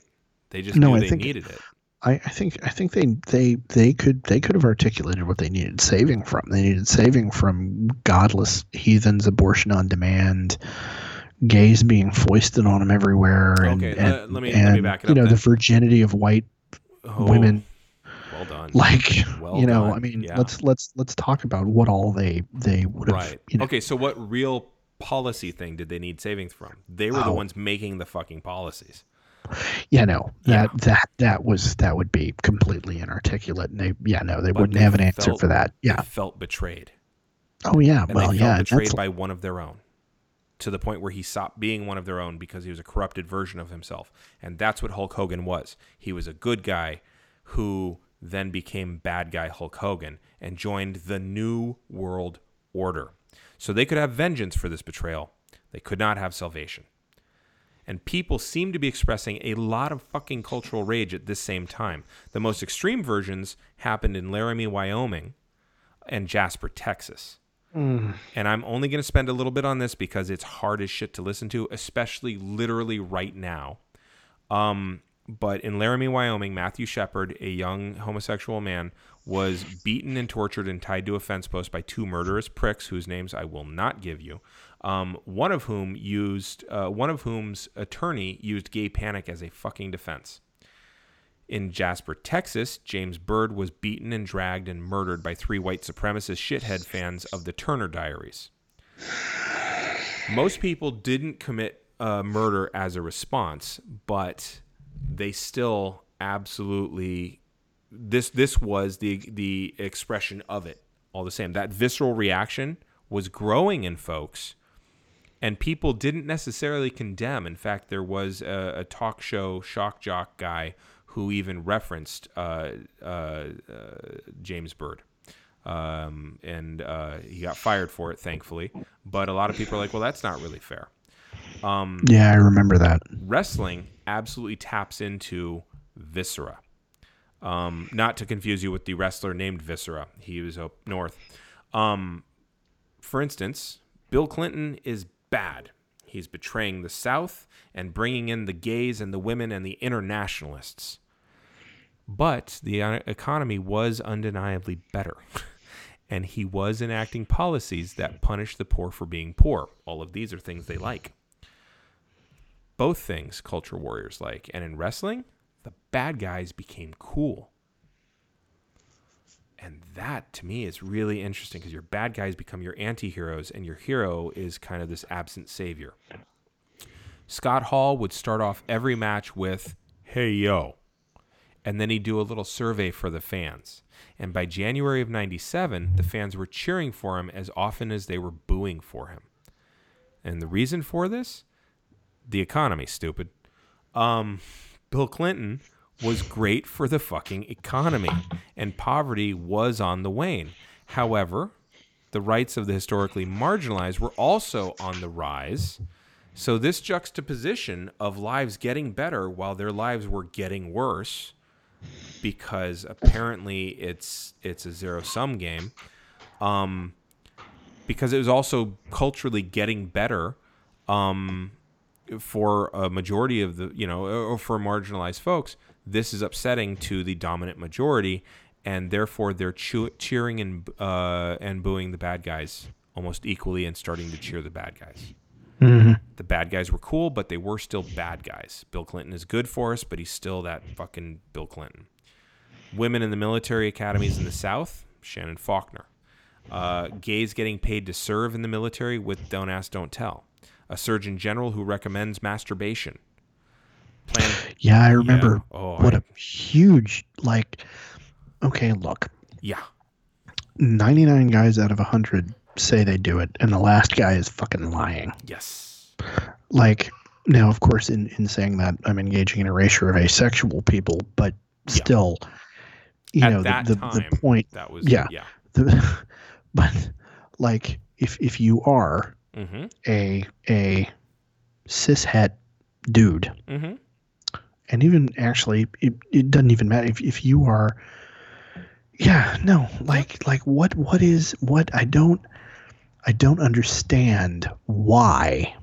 they just no, knew I they think, needed it. I, I think I think they they they could they could have articulated what they needed saving from. They needed saving from godless heathens, abortion on demand. Gays being foisted on them everywhere, and, okay, and, uh, let me, and let me back it up, you know, then. The virginity of white oh, women. Well done. Like, well you know, done. I mean, yeah. let's let's let's talk about what all they they would have. Right. You know. Okay. So, what real policy thing did they need savings from? They were oh. the ones making the fucking policies. Yeah, no, that yeah. that that was that would be completely inarticulate, and they yeah, no, they but wouldn't they have an felt, answer for that. Yeah, they felt betrayed. Oh yeah, and well they felt yeah, betrayed that's by like, one of their own. To the point where he stopped being one of their own because he was a corrupted version of himself. And that's what Hulk Hogan was. He was a good guy who then became bad guy Hulk Hogan and joined the New World Order. So they could have vengeance for this betrayal. They could not have salvation. And people seem to be expressing a lot of fucking cultural rage at this same time. The most extreme versions happened in Laramie, Wyoming, and Jasper, Texas. Mm. And I'm only going to spend a little bit on this because it's hard as shit to listen to, especially literally right now. Um, but in Laramie, Wyoming, Matthew Shepard, a young homosexual man, was beaten and tortured and tied to a fence post by two murderous pricks whose names I will not give you. Um, one of whom used, uh, one of whom's attorney used gay panic as a fucking defense. In Jasper, Texas, James Byrd was beaten and dragged and murdered by three white supremacist shithead fans of the Turner Diaries. Most people didn't commit uh, murder as a response, but they still absolutely... This this was the the expression of it all the same. That visceral reaction was growing in folks, and people didn't necessarily condemn. In fact, there was a, a talk show shock jock guy who even referenced uh, uh, uh, James Byrd. Um, and uh, he got fired for it, thankfully. But a lot of people are like, well, that's not really fair. Um, yeah, I remember that. Wrestling absolutely taps into viscera. Um, not to confuse you with the wrestler named Viscera. He was up north. Um, for instance, Bill Clinton is bad. He's betraying the South and bringing in the gays and the women and the internationalists. But the economy was undeniably better. And he was enacting policies that punished the poor for being poor. All of these are things they like. Both things culture warriors like. And in wrestling, the bad guys became cool. And that, to me, is really interesting because your bad guys become your anti-heroes and your hero is kind of this absent savior. Scott Hall would start off every match with, hey, yo. And then he'd do a little survey for the fans. And by January of ninety-seven, the fans were cheering for him as often as they were booing for him. And the reason for this? The economy, stupid. Um... Bill Clinton was great for the fucking economy, and poverty was on the wane. However, the rights of the historically marginalized were also on the rise. So this juxtaposition of lives getting better while their lives were getting worse, because apparently it's it's a zero-sum game, um, because it was also culturally getting better, um for a majority of the, you know, or for marginalized folks, this is upsetting to the dominant majority, and therefore they're che- cheering and uh, and booing the bad guys almost equally and starting to cheer the bad guys. Mm-hmm. The bad guys were cool, but they were still bad guys. Bill Clinton is good for us, but he's still that fucking Bill Clinton. Women in the military academies in the South, Shannon Faulkner. Uh, gays getting paid to serve in the military with Don't Ask, Don't Tell. A surgeon general who recommends masturbation. Plan- yeah, I remember. Yeah. Oh, what I... a huge, like, okay, look. Yeah. ninety-nine guys out of one hundred say they do it, and the last guy is fucking lying. Yes. Like, now, of course, in, in saying that, I'm engaging in erasure of asexual people, but still, yeah. you At know, that the, the, time, the point. That was, yeah. yeah. The, but, like, if if you are... Mm-hmm. A a cishet dude, mm-hmm. and even actually, it, it doesn't even matter if if you are. Yeah, no, like like what what is what I don't I don't understand why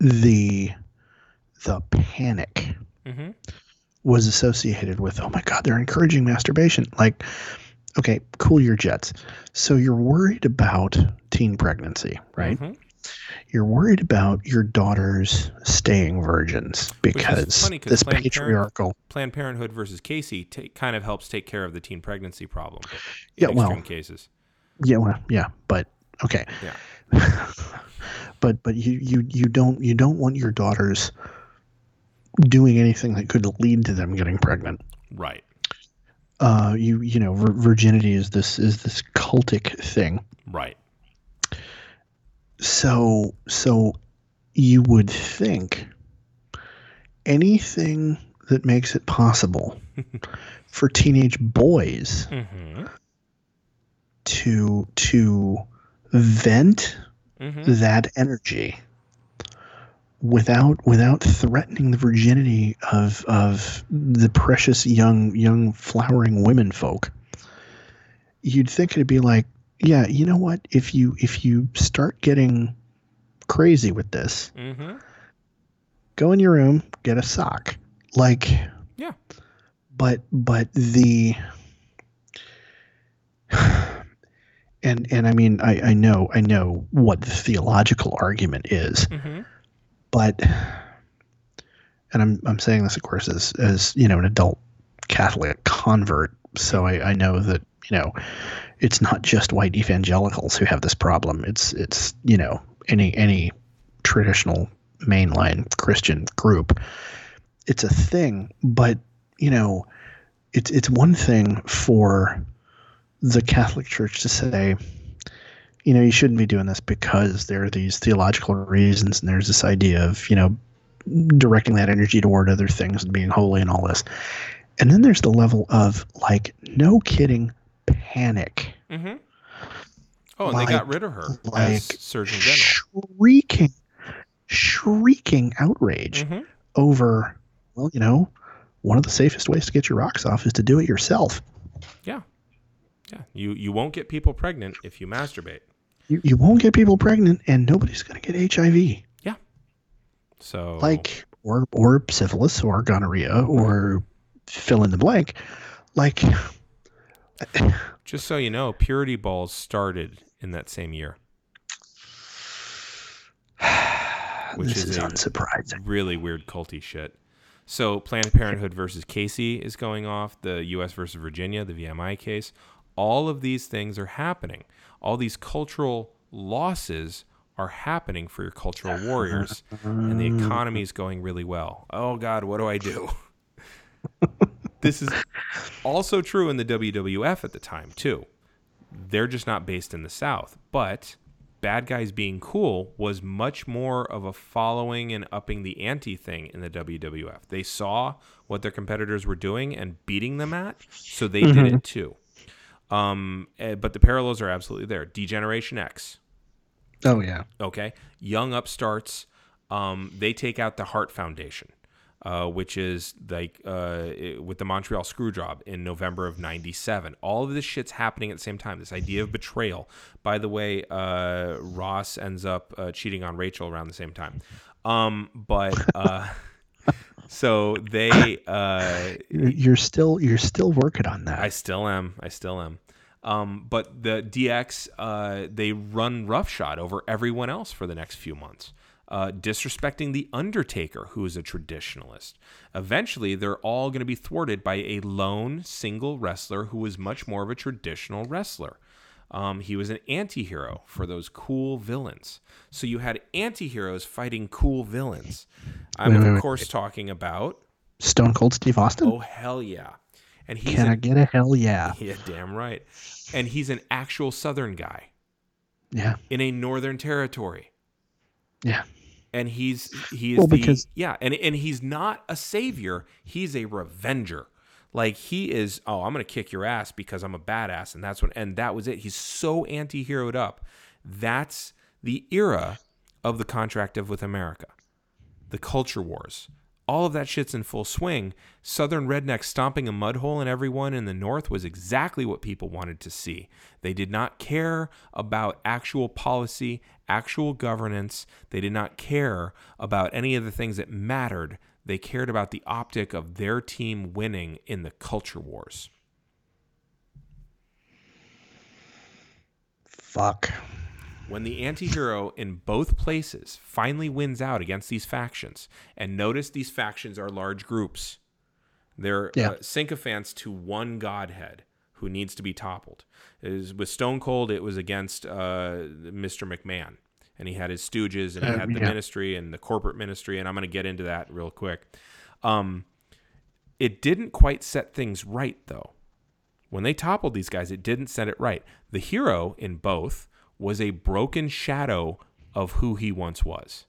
the the panic mm-hmm. was associated with. Oh my God, they're encouraging masturbation, like. Okay, cool your jets. So you're worried about teen pregnancy, right? Mm-hmm. You're worried about your daughters staying virgins because funny, this Planned patriarchal... Parenthood, Planned Parenthood versus Casey t- kind of helps take care of the teen pregnancy problem in yeah, extreme well, cases. Yeah, well, yeah, but okay. Yeah. but but you, you, you don't you don't want your daughters doing anything that could lead to them getting pregnant. Right. Uh, you you know, virginity is this is this cultic thing, right? So so you would think anything that makes it possible for teenage boys mm-hmm. to to vent mm-hmm. that energy without without threatening the virginity of of the precious young young flowering women folk, you'd think it'd be like, yeah, you know what, if you if you start getting crazy with this, mm-hmm. go in your room, get a sock, like, yeah. But but the and and I mean I I know I know what the theological argument is. Mm-hmm. But and I'm I'm saying this, of course, as as you know, an adult Catholic convert. So I, I know that, you know, it's not just white evangelicals who have this problem. It's it's you know any any traditional mainline Christian group. It's a thing, but you know, it's it's one thing for the Catholic Church to say, you know, you shouldn't be doing this because there are these theological reasons, and there's this idea of, you know, directing that energy toward other things and being holy and all this. And then there's the level of, like, no kidding, panic. Mm-hmm. Oh, and like, they got rid of her like as Surgeon General. Shrieking, shrieking outrage mm-hmm. over, well, you know, one of the safest ways to get your rocks off is to do it yourself. Yeah. Yeah. You you won't get people pregnant if you masturbate. You you won't get people pregnant, and nobody's going to get H I V. Yeah. So like or or syphilis or gonorrhea or fill in the blank. Like just so you know, purity balls started in that same year. Which this is, is unsurprising. Really weird culty shit. So Planned Parenthood versus Casey is going off, the U S versus Virginia, the V M I case. All of these things are happening. All these cultural losses are happening for your cultural warriors, and the economy is going really well. Oh, God, what do I do? This is also true in the W W F at the time, too. They're just not based in the South. But bad guys being cool was much more of a following and upping the ante thing in the W W F. They saw what their competitors were doing and beating them at, so they mm-hmm. did it, too. Um, but the parallels are absolutely there. D-Generation X. Oh, yeah. Okay. Young upstarts. Um, they take out the Hart Foundation, uh, which is like uh, with the Montreal Screwjob in November of ninety-seven. All of this shit's happening at the same time. This idea of betrayal. By the way, uh, Ross ends up uh, cheating on Rachel around the same time. Um, but... Uh, So they, uh, you're still, you're still working on that. I still am. I still am. Um, but the D X, uh, they run roughshod over everyone else for the next few months, uh, disrespecting the Undertaker, who is a traditionalist. Eventually they're all going to be thwarted by a lone single wrestler who was much more of a traditional wrestler. Um, he was an anti-hero for those cool villains. So you had anti-heroes fighting cool villains. I'm, wait, of wait, course, wait. talking about... Stone Cold Steve Austin? Oh, hell yeah. And he's Can an, I get a hell yeah? Yeah, damn right. And he's an actual Southern guy. Yeah. In a Northern territory. Yeah. And he's... He is well, the, because... Yeah, and, and he's not a savior. He's a revenger. Like, he is, oh, I'm going to kick your ass because I'm a badass, and that's what, and that was it. He's so anti-heroed up. That's the era of the Contract with America, the culture wars. All of that shit's in full swing. Southern rednecks stomping a mud hole in everyone in the North was exactly what people wanted to see. They did not care about actual policy, actual governance. They did not care about any of the things that mattered. They cared about the optic of their team winning in the culture wars. Fuck. When the anti-hero in both places finally wins out against these factions, and notice these factions are large groups. They're yeah. uh, sycophants to one godhead who needs to be toppled. It was, with Stone Cold, it was against uh, Mister McMahon. And he had his stooges, and he had the yeah. ministry and the corporate ministry. And I'm going to get into that real quick. Um, it didn't quite set things right, though. When they toppled these guys, it didn't set it right. The hero in both was a broken shadow of who he once was.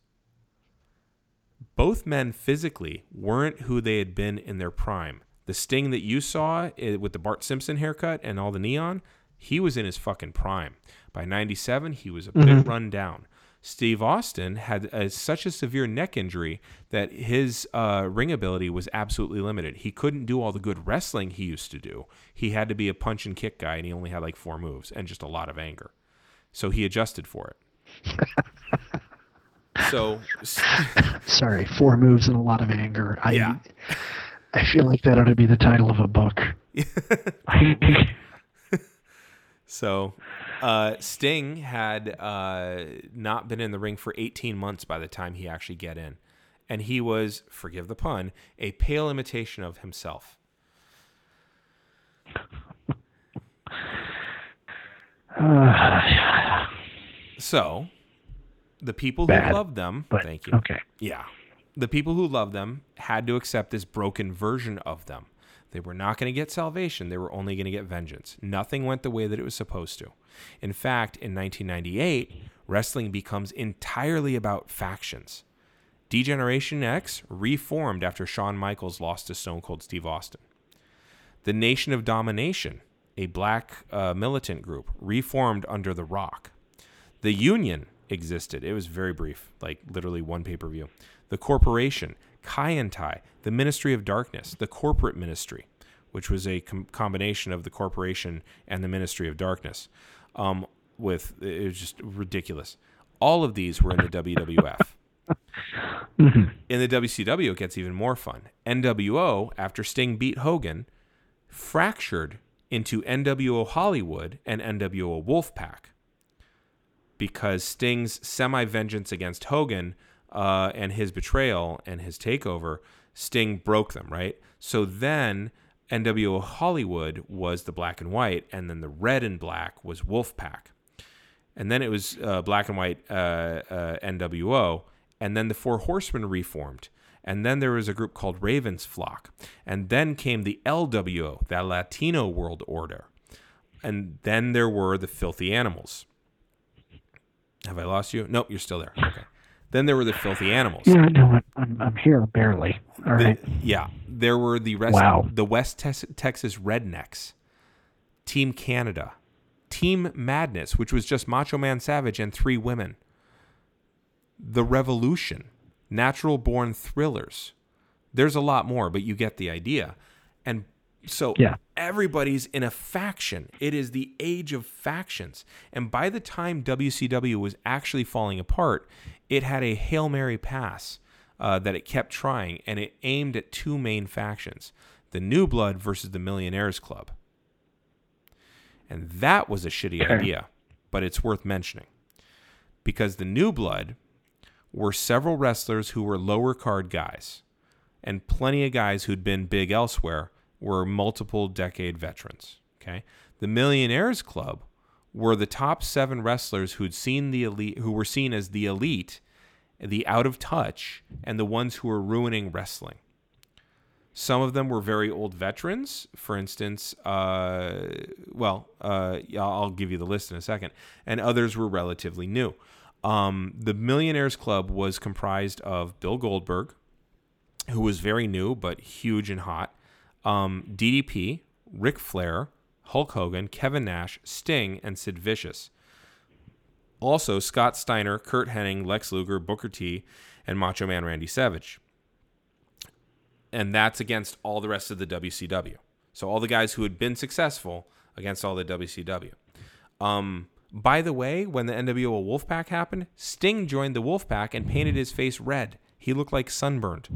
Both men physically weren't who they had been in their prime. The Sting that you saw with the Bart Simpson haircut and all the neon, he was in his fucking prime. By ninety-seven, he was a mm-hmm. bit run down. Steve Austin had a, such a severe neck injury that his uh, ring ability was absolutely limited. He couldn't do all the good wrestling he used to do. He had to be a punch and kick guy, and he only had like four moves and just a lot of anger. So he adjusted for it. So sorry, four moves and a lot of anger. I, yeah. I feel like that ought to be the title of a book. So uh, Sting had uh, not been in the ring for eighteen months by the time he actually get in. and he was, forgive the pun, a pale imitation of himself. Uh, so, the people bad, who loved them, but, thank you. Okay. Yeah. The people who loved them had to accept this broken version of them. They were not going to get salvation. They were only going to get vengeance. Nothing went the way that it was supposed to. In fact, in nineteen ninety-eight, wrestling becomes entirely about factions. D-Generation X reformed after Shawn Michaels lost to Stone Cold Steve Austin. The Nation of Domination, a black uh, militant group, reformed under The Rock. The Union existed. It was very brief, like literally one pay-per-view. The Corporation, Kai and Tai, the Ministry of Darkness, the Corporate Ministry, which was a com- combination of the Corporation and the Ministry of Darkness. Um, with it was just ridiculous. All of these were in the W W F. Mm-hmm. In the W C W, it gets even more fun. N W O, after Sting beat Hogan, fractured into N W O Hollywood and N W O Wolfpack because Sting's semi-vengeance against Hogan uh, and his betrayal and his takeover, Sting broke them, right? So then N W O Hollywood was the black and white, and then the red and black was Wolfpack. And then it was uh, black and white uh, uh, N W O, and then the Four Horsemen reformed. And then there was a group called Raven's Flock. And then came the L W O, the Latino World Order. And then there were the Filthy Animals. Have I lost you? Nope, you're still there. Okay. Then there were the Filthy Animals. Yeah, no, I'm, I'm here barely. All the, right. Yeah. There were the, rest, wow. the West Te- Texas Rednecks, Team Canada, Team Madness, which was just Macho Man Savage and three women, the Revolution, Natural Born Thrillers. There's a lot more, but you get the idea. And so yeah. Everybody's in a faction. It is the age of factions. And by the time W C W was actually falling apart, it had a Hail Mary pass uh, that it kept trying, and it aimed at two main factions, the New Blood versus the Millionaires Club. And that was a shitty idea, but it's worth mentioning because the New Blood were several wrestlers who were lower card guys, and plenty of guys who'd been big elsewhere were multiple decade veterans. Okay, the Millionaires Club were the top seven wrestlers who'd seen the elite, who were seen as the elite, the out of touch, and the ones who were ruining wrestling. Some of them were very old veterans. For instance, uh, well, uh, I'll give you the list in a second, and others were relatively new. Um, the Millionaires Club was comprised of Bill Goldberg, who was very new but huge and hot, um, D D P, Ric Flair, Hulk Hogan, Kevin Nash, Sting, and Sid Vicious. Also, Scott Steiner, Curt Hennig, Lex Luger, Booker T, and Macho Man Randy Savage. And that's against all the rest of the W C W. So all the guys who had been successful against all the W C W. Um... By the way, when the N W O Wolfpack happened, Sting joined the Wolfpack and painted his face red. He looked like sunburned.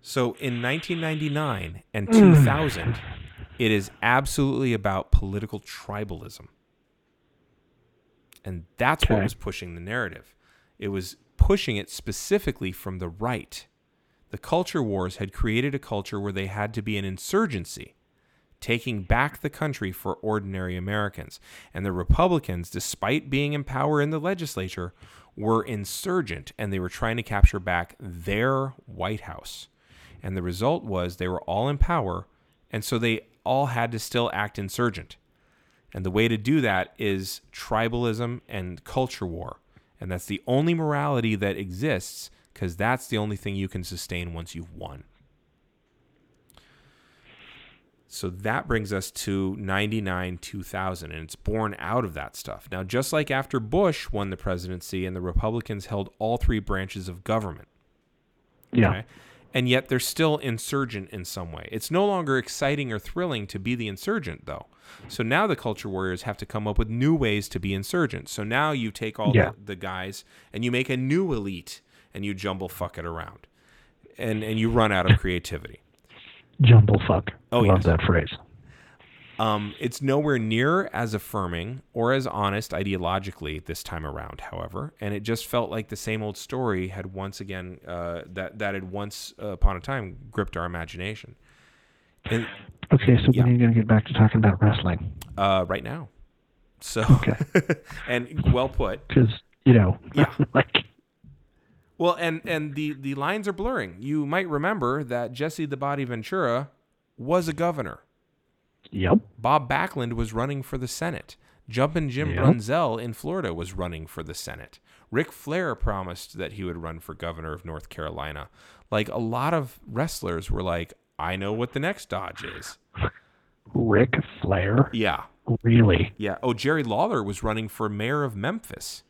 So in nineteen ninety-nine and two thousand, it is absolutely about political tribalism. And that's okay. What was pushing the narrative. It was pushing it specifically from the right. The culture wars had created a culture where they had to be an insurgency, taking back the country for ordinary Americans. And the Republicans, despite being in power in the legislature, were insurgent, and they were trying to capture back their White House. And the result was they were all in power, and so they all had to still act insurgent. And the way to do that is tribalism and culture war. And that's the only morality that exists, because that's the only thing you can sustain once you've won. So that brings us to ninety-nine, two thousand, and it's born out of that stuff. Now, just like after Bush won the presidency and the Republicans held all three branches of government. Yeah. Okay? And yet they're still insurgent in some way. It's no longer exciting or thrilling to be the insurgent, though. So now the culture warriors have to come up with new ways to be insurgent. So now you take all yeah. the, the guys and you make a new elite and you jumble fuck it around. And, and you run out of creativity. Jumble fuck. Oh, love yes. that phrase. Um, it's nowhere near as affirming or as honest ideologically this time around, however, and it just felt like the same old story had once again uh, that that had once uh, upon a time gripped our imagination. And, okay, so yeah. When are you going to get back to talking about wrestling? Uh, right now. So, okay. And well put. Because you know, yeah. like. Well, and and the the lines are blurring. You might remember that Jesse the Body Ventura was a governor. Yep. Bob Backlund was running for the Senate. Jumpin' Jim yep. Brunzell in Florida was running for the Senate. Ric Flair promised that he would run for governor of North Carolina. Like, a lot of wrestlers were like, I know what the next dodge is. Ric Flair? Yeah. Really? Yeah. Oh, Jerry Lawler was running for mayor of Memphis.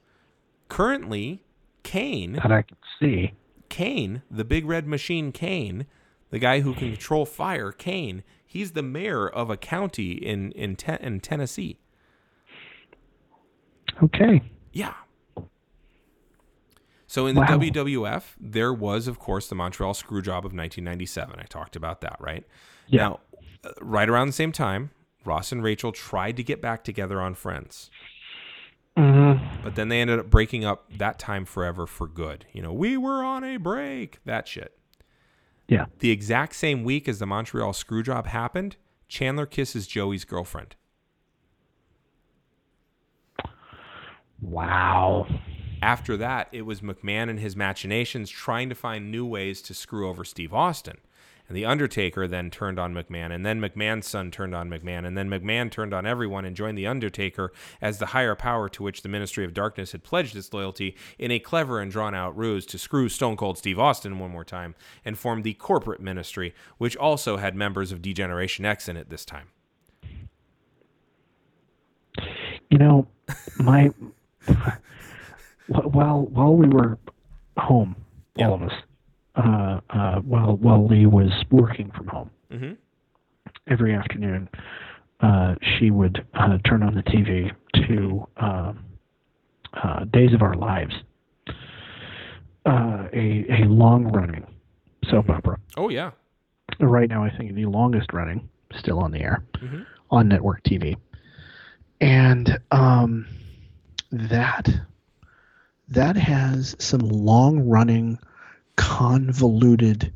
Currently, Kane... That I can see. Kane, the big red machine Kane, the guy who can control fire, Kane... He's the mayor of a county in in, te- in Tennessee. Okay. Yeah. So in the wow. W W F, there was, of course, the Montreal Screwjob of nineteen ninety-seven. I talked about that, right? Yeah. Now, right around the same time, Ross and Rachel tried to get back together on Friends. Mm-hmm. But then they ended up breaking up that time forever for good. You know, we were on a break. That shit. Yeah. The exact same week as the Montreal Screwjob happened, Chandler kisses Joey's girlfriend. Wow. After that, it was McMahon and his machinations trying to find new ways to screw over Steve Austin. And The Undertaker then turned on McMahon, and then McMahon's son turned on McMahon, and then McMahon turned on everyone and joined The Undertaker as the higher power to which the Ministry of Darkness had pledged its loyalty in a clever and drawn-out ruse to screw Stone Cold Steve Austin one more time, and formed the Corporate Ministry, which also had members of D-Generation X in it this time. You know, my... while, while we were home, all yeah. of us, Uh, uh, while while Lee was working from home, mm-hmm. every afternoon uh, she would uh, turn on the T V to uh, uh, Days of Our Lives, uh, a a long running soap opera. Oh yeah, right now I think the longest running, still on the air, mm-hmm. on network T V, and um, that that has some long running. Convoluted,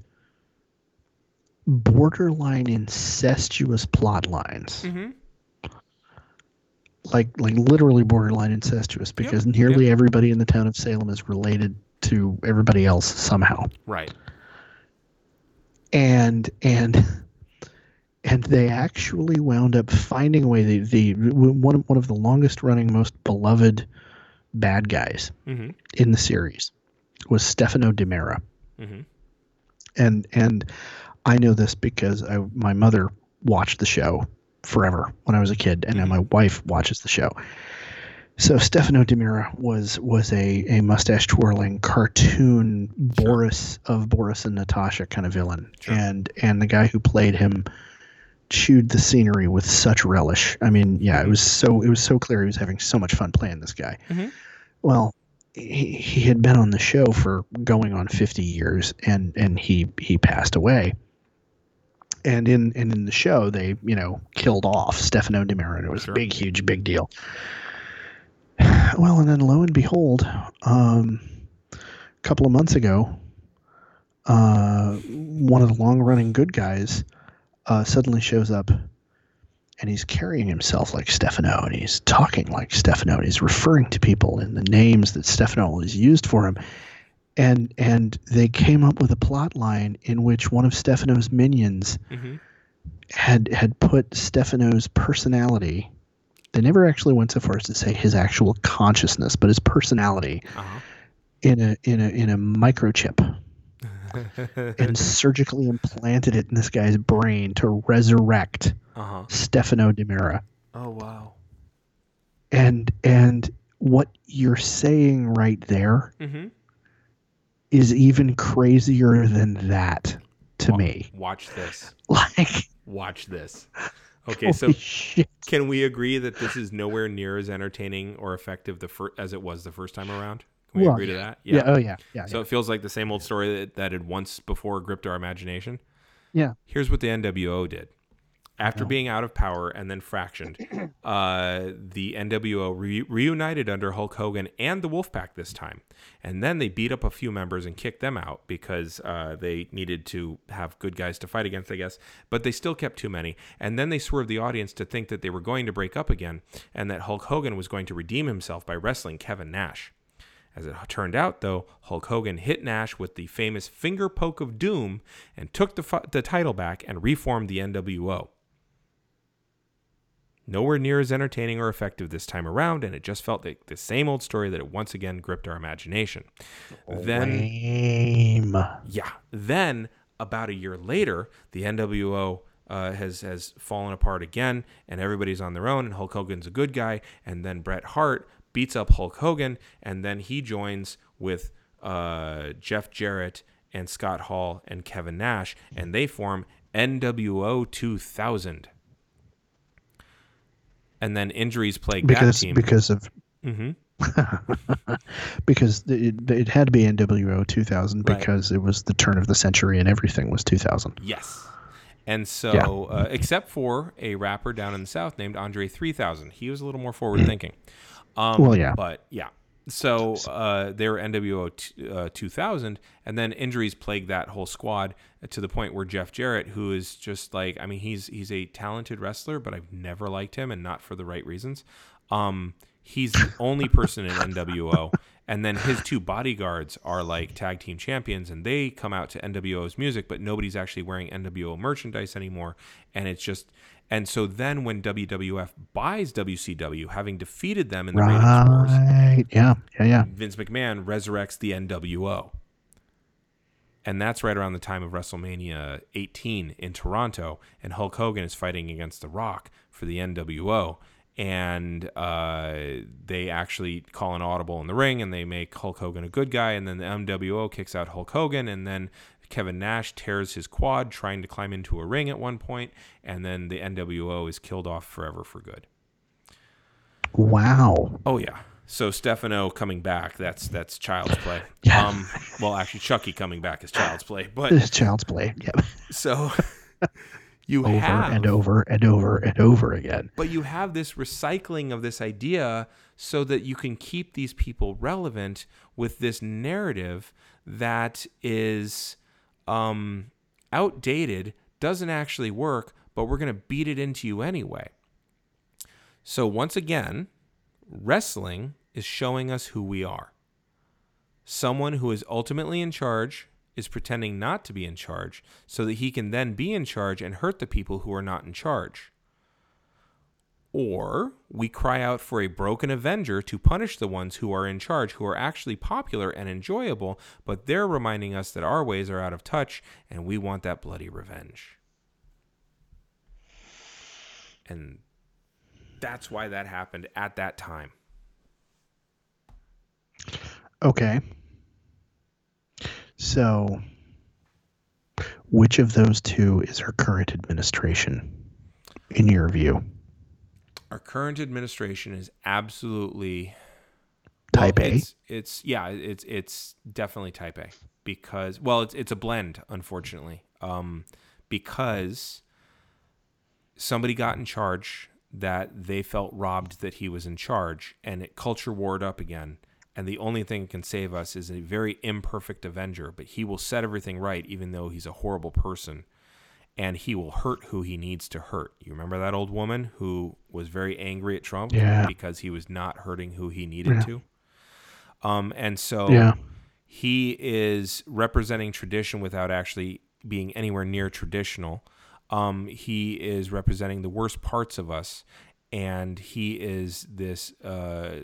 borderline incestuous plot lines, mm-hmm. like like literally borderline incestuous, because yep, nearly yep. everybody in the town of Salem is related to everybody else somehow. Right. And and and they actually wound up finding a way. The the one one of the longest running, most beloved bad guys mm-hmm. in the series was Stefano Di Mera. Mm-hmm. And and I know this because I, my mother watched the show forever when I was a kid, and mm-hmm. now my wife watches the show. So Stefano Di Mera was was a, a mustache twirling cartoon sure. Boris of Boris and Natasha kind of villain, sure. and and the guy who played him chewed the scenery with such relish. I mean, yeah, mm-hmm. it was so it was so clear he was having so much fun playing this guy. Mm-hmm. Well. He, he had been on the show for going on fifty years, and, and he, he passed away. And in and in the show, they you know killed off Stefano Di Mera. It was sure. a big, huge, big deal. Well, and then lo and behold, um, a couple of months ago, uh, one of the long-running good guys uh, suddenly shows up. And he's carrying himself like Stefano, and he's talking like Stefano, and he's referring to people in the names that Stefano has used for him. And and they came up with a plot line in which one of Stefano's minions mm-hmm. had had put Stefano's personality. They never actually went so far as to say his actual consciousness, but his personality uh-huh. in a in a in a microchip. And surgically implanted it in this guy's brain to resurrect uh-huh. Stefano Di Mera. Oh wow! And and what you're saying right there mm-hmm. is even crazier than that to watch, me. Watch this. Like watch this. Okay, so shit. Can we agree that this is nowhere near as entertaining or effective the fir- as it was the first time around? Can we well, agree to that? Yeah. yeah. Oh, yeah. yeah so yeah. It feels like the same old story that, that had once before gripped our imagination. Yeah. Here's what the N W O did. After no. being out of power and then fractioned, uh, the N W O re- reunited under Hulk Hogan and the Wolfpack this time. And then they beat up a few members and kicked them out because uh, they needed to have good guys to fight against, I guess. But they still kept too many. And then they swerved the audience to think that they were going to break up again and that Hulk Hogan was going to redeem himself by wrestling Kevin Nash. As it turned out, though, Hulk Hogan hit Nash with the famous finger poke of doom and took the, fu- the title back and reformed the N W O. Nowhere near as entertaining or effective this time around, and it just felt like the same old story that it once again gripped our imagination. Then, Lame. yeah. Then about a year later, the N W O uh, has has fallen apart again, and everybody's on their own. And Hulk Hogan's a good guy, and then Bret Hart beats up Hulk Hogan, and then he joins with uh, Jeff Jarrett and Scott Hall and Kevin Nash, and they form N W O two thousand. And then injuries plagued that team. Because of... Mm-hmm. because it, it had to be N W O two thousand right. because it was the turn of the century and everything was two thousand. Yes. And so, yeah. uh, except for a rapper down in the South named Andre three thousand. He was a little more forward-thinking. Um, well, yeah. But, yeah. So, uh, they were N W O two thousand, and then injuries plagued that whole squad to the point where Jeff Jarrett, who is just like, I mean, he's he's a talented wrestler, but I've never liked him, and not for the right reasons. Um, he's the only person in N W O, and then his two bodyguards are like tag team champions, and they come out to N W O's music, but nobody's actually wearing N W O merchandise anymore, and it's just... And so then when W W F buys W C W, having defeated them in the right. ratings wars, yeah. Yeah, yeah. Vince McMahon resurrects the N W O. And that's right around the time of WrestleMania eighteen in Toronto. And Hulk Hogan is fighting against The Rock for the N W O. And uh, they actually call an audible in the ring, and they make Hulk Hogan a good guy. And then the N W O kicks out Hulk Hogan, and then Kevin Nash tears his quad trying to climb into a ring at one point, and then the N W O is killed off forever for good. Wow. Oh, yeah. So Stefano coming back, that's that's child's play. Yeah. Um, well, actually, Chucky coming back is child's play. But it's child's play, yeah. So you over have... Over and over and over and over again. But you have this recycling of this idea so that you can keep these people relevant with this narrative that is... Um, outdated, doesn't actually work, but we're going to beat it into you anyway. So once again, wrestling is showing us who we are. Someone who is ultimately in charge is pretending not to be in charge so that he can then be in charge and hurt the people who are not in charge. Or we cry out for a broken Avenger to punish the ones who are in charge, who are actually popular and enjoyable, but they're reminding us that our ways are out of touch, and we want that bloody revenge. And that's why that happened at that time. Okay. So, which of those two is our current administration, in your view? Our current administration is absolutely type well, A. It's, it's yeah, it's it's definitely type A because well, it's it's a blend, unfortunately, um, because somebody got in charge that they felt robbed that he was in charge, and it culture warred up again. And the only thing that can save us is a very imperfect Avenger, but he will set everything right, even though he's a horrible person. And he will hurt who he needs to hurt. You remember that old woman who was very angry at Trump yeah. because he was not hurting who he needed yeah. to? Um, and so yeah. he is representing tradition without actually being anywhere near traditional. Um, he is representing the worst parts of us. And he is this uh,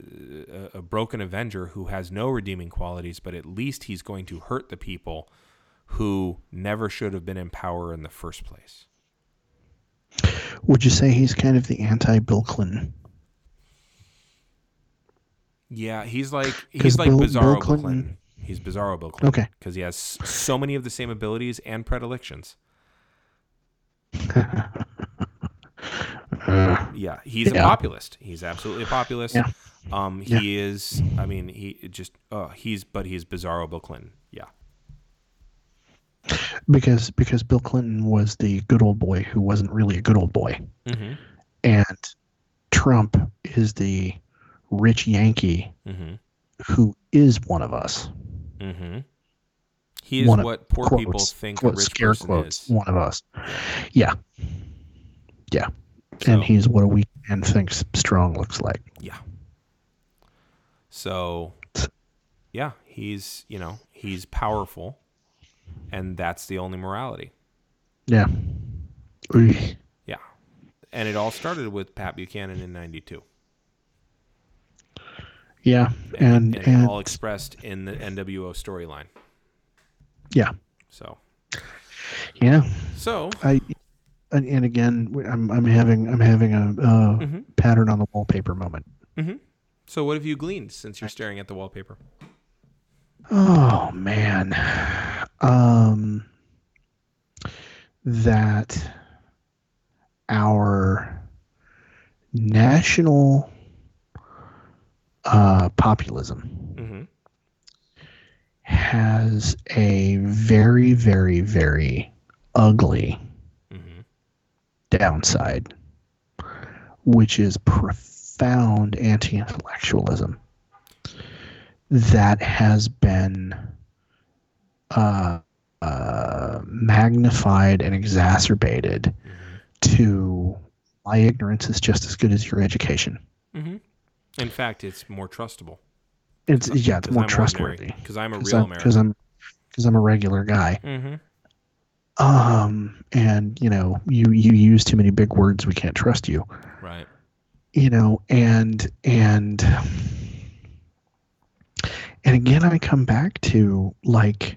a broken Avenger who has no redeeming qualities, but at least he's going to hurt the people who never should have been in power in the first place. Would you say he's kind of the anti-Bill Clinton? Yeah, he's like he's like Bill, Bizarro Bill Clinton. Bill Clinton. He's Bizarro Bill Clinton. Okay. Because he has so many of the same abilities and predilections. uh, yeah, he's yeah. a populist. He's absolutely a populist. Yeah. Um, he yeah. is, I mean, he just, uh, he's, but he's Bizarro Bill Clinton. Yeah. because because Bill Clinton was the good old boy who wasn't really a good old boy. Mm-hmm. And Trump is the rich Yankee mm-hmm. who is one of us. Mm-hmm. He is one what of, poor quotes, people think quotes, a rich scare person quotes, is. One of us. Yeah. Yeah. So, and he's what a weak man thinks strong looks like. Yeah. So, yeah, he's, you know, he's powerful, and that's the only morality. Yeah. Yeah. And it all started with Pat Buchanan in ninety-two. Yeah. And, and, and, and all expressed in the N W O storyline. Yeah. So. Yeah. So. I. And, and again, I'm I'm having I'm having a, a mm-hmm. pattern on the wallpaper moment. Mm-hmm. So, what have you gleaned since you're staring at the wallpaper? Oh man, um, that our national uh, populism mm-hmm. has a very, very, very ugly downside, which is profound anti-intellectualism that has been uh, uh, magnified and exacerbated mm-hmm. to my ignorance is just as good as your education. Mm-hmm. In fact, it's more trustable. It's yeah, it's more I'm trustworthy because I'm a Cause real I'm, American. Because I'm because I'm a regular guy. Mm-hmm. Um, and you know, you, you use too many big words. We can't trust you. Right. You know, and, and, and again, I come back to like,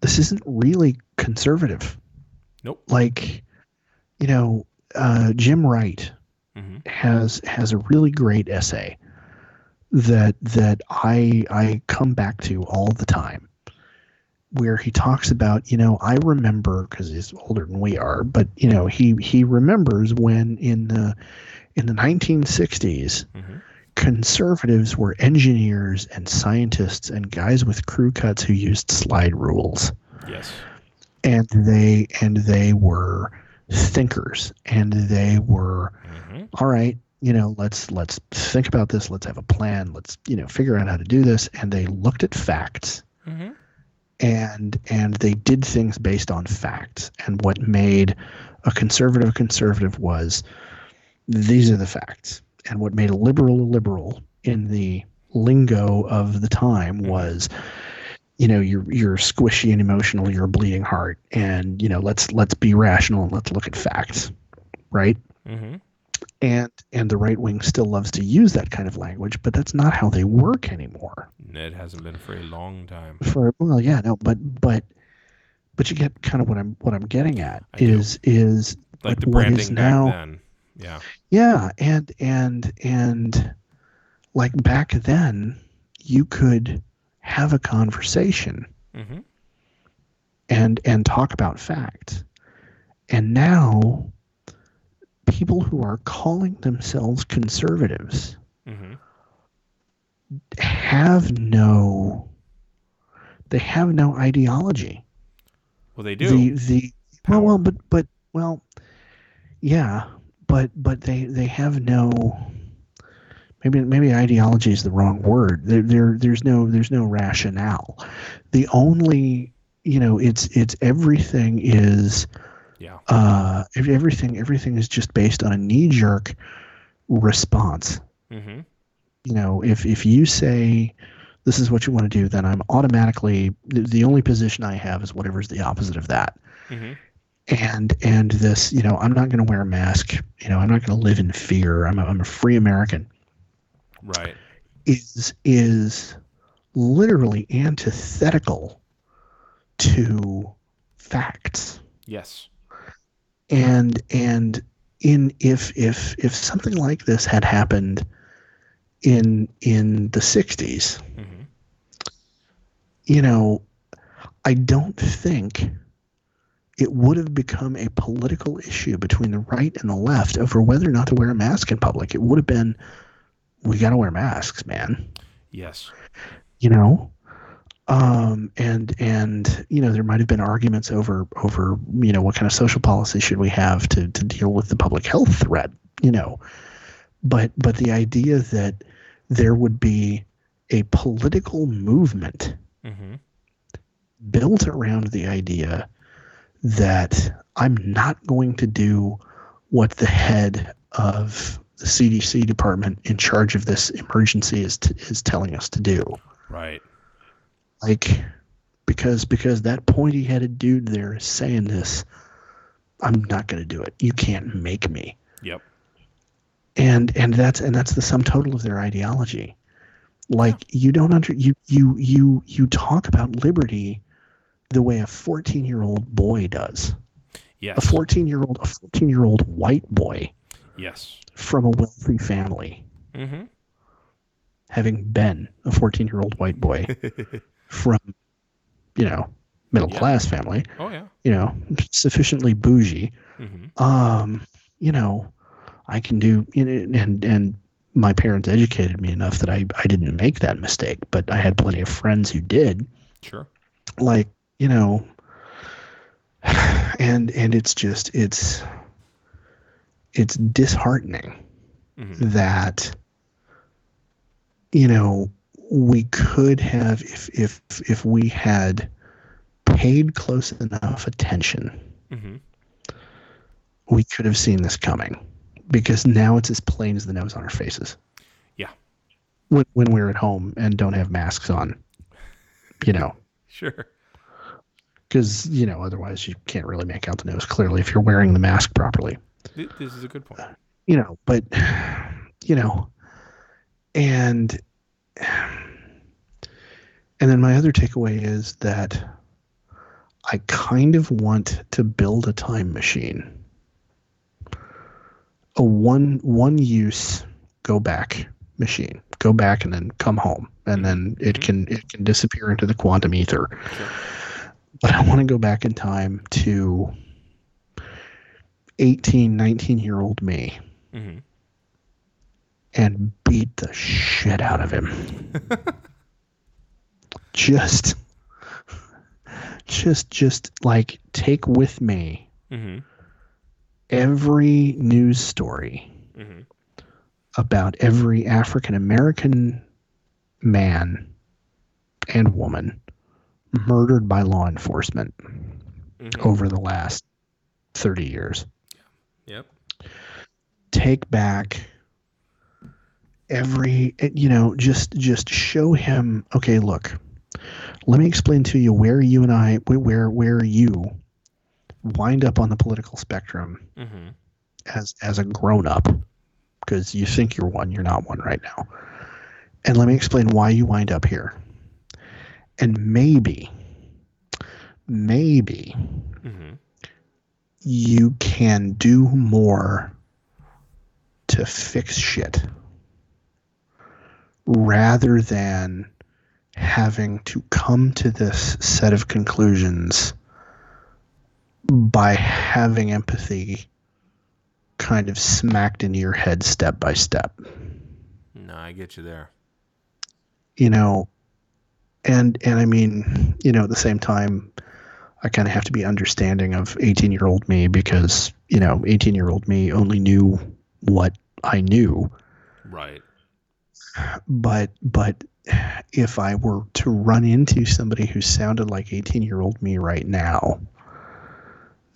this isn't really conservative. Nope. Like, you know, uh, Jim Wright mm-hmm. has, has a really great essay that, that I, I come back to all the time, where he talks about, you know, I remember because he's older than we are, but you know, he, he remembers when in the, in the nineteen sixties, mm-hmm. conservatives were engineers and scientists and guys with crew cuts who used slide rules. Yes. And they, and they were thinkers and they were mm-hmm. all right. You know, let's, let's think about this. Let's have a plan. Let's, you know, figure out how to do this. And they looked at facts. Mm-hmm. And and they did things based on facts. And what made a conservative a conservative was these are the facts. And what made a liberal a liberal in the lingo of the time was, you know, you're you're squishy and emotional, you're a bleeding heart, and you know, let's let's be rational and let's look at facts, right? Mm-hmm. And and the right wing still loves to use that kind of language, but that's not how they work anymore. It hasn't been for a long time. For well, yeah, no, but but but you get kind of what I'm what I'm getting at I is do. is like the branding back now, then, yeah, yeah, and and and like back then, you could have a conversation mm-hmm. and and talk about fact, and now. People who are calling themselves conservatives mm-hmm. have no, they have no ideology. Well, they do. The, the, well, well, but, but, well, yeah, but, but they, they have no, maybe, maybe ideology is the wrong word. There, there, there's no, there's no rationale. The only, you know, it's, it's everything is, yeah. Uh, everything, everything is just based on a knee-jerk response. Mm-hmm. You know, if if you say this is what you want to do, then I'm automatically the, the only position I have is whatever's the opposite of that. Mm-hmm. And and this, you know, I'm not going to wear a mask. You know, I'm not going to live in fear. I'm a, I'm a free American. Right. Is is literally antithetical to facts. Yes. And and in if if if something like this had happened in in the sixties, mm-hmm. you know, I don't think it would have become a political issue between the right and the left over whether or not to wear a mask in public. It would have been, we got to wear masks, man. Yes. You know, Um, and, and, you know, there might've been arguments over, over, you know, what kind of social policy should we have to, to deal with the public health threat, you know, but, but the idea that there would be a political movement mm-hmm. built around the idea that I'm not going to do what the head of the C D C department in charge of this emergency is, t- is telling us to do. Right. Like, because because that pointy-headed dude there is saying this, I'm not going to do it. You can't make me. Yep. And and that's and that's the sum total of their ideology. Like yeah. you don't under you you you you talk about liberty the way a fourteen-year-old boy does. Yes. A fourteen-year-old a fourteen-year-old white boy. Yes. From a wealthy family. Mm-hmm. Having been a fourteen-year-old white boy. From, you know, middle yeah. class family. Oh yeah. You know, sufficiently bougie. Mm-hmm. Um, you know, I can do, you know, and and my parents educated me enough that I I didn't make that mistake, but I had plenty of friends who did. Sure. Like, you know, and and it's just it's it's disheartening mm-hmm. that, you know, we could have, if if if we had paid close enough attention, mm-hmm. we could have seen this coming, because now it's as plain as the nose on our faces. Yeah. When when we're at home and don't have masks on, you know. Sure. Because, you know, otherwise you can't really make out the nose clearly if you're wearing the mask properly. This is a good point. You know, but, you know, and... And then my other takeaway is that I kind of want to build a time machine. A one one use go back machine. Go back and then come home. And then it can it can disappear into the quantum ether. Sure. But I want to go back in time to eighteen, nineteen-year-old me. Mm-hmm. And beat the shit out of him. just, just, just like take with me mm-hmm. every news story mm-hmm. about every African American man and woman murdered by law enforcement mm-hmm. over the last thirty years. Yep. Take back. Every, you know, just just show him, okay, look, let me explain to you where you and I, where where you wind up on the political spectrum mm-hmm. as as a grown-up, because you think you're one, you're not one right now. And let me explain why you wind up here. And maybe, maybe mm-hmm. you can do more to fix shit, rather than having to come to this set of conclusions by having empathy kind of smacked into your head step by step. No, I get you there. You know, and and I mean, you know, at the same time, I kind of have to be understanding of eighteen-year-old me, because, you know, eighteen-year-old me only knew what I knew. Right. But but if I were to run into somebody who sounded like eighteen-year-old me right now,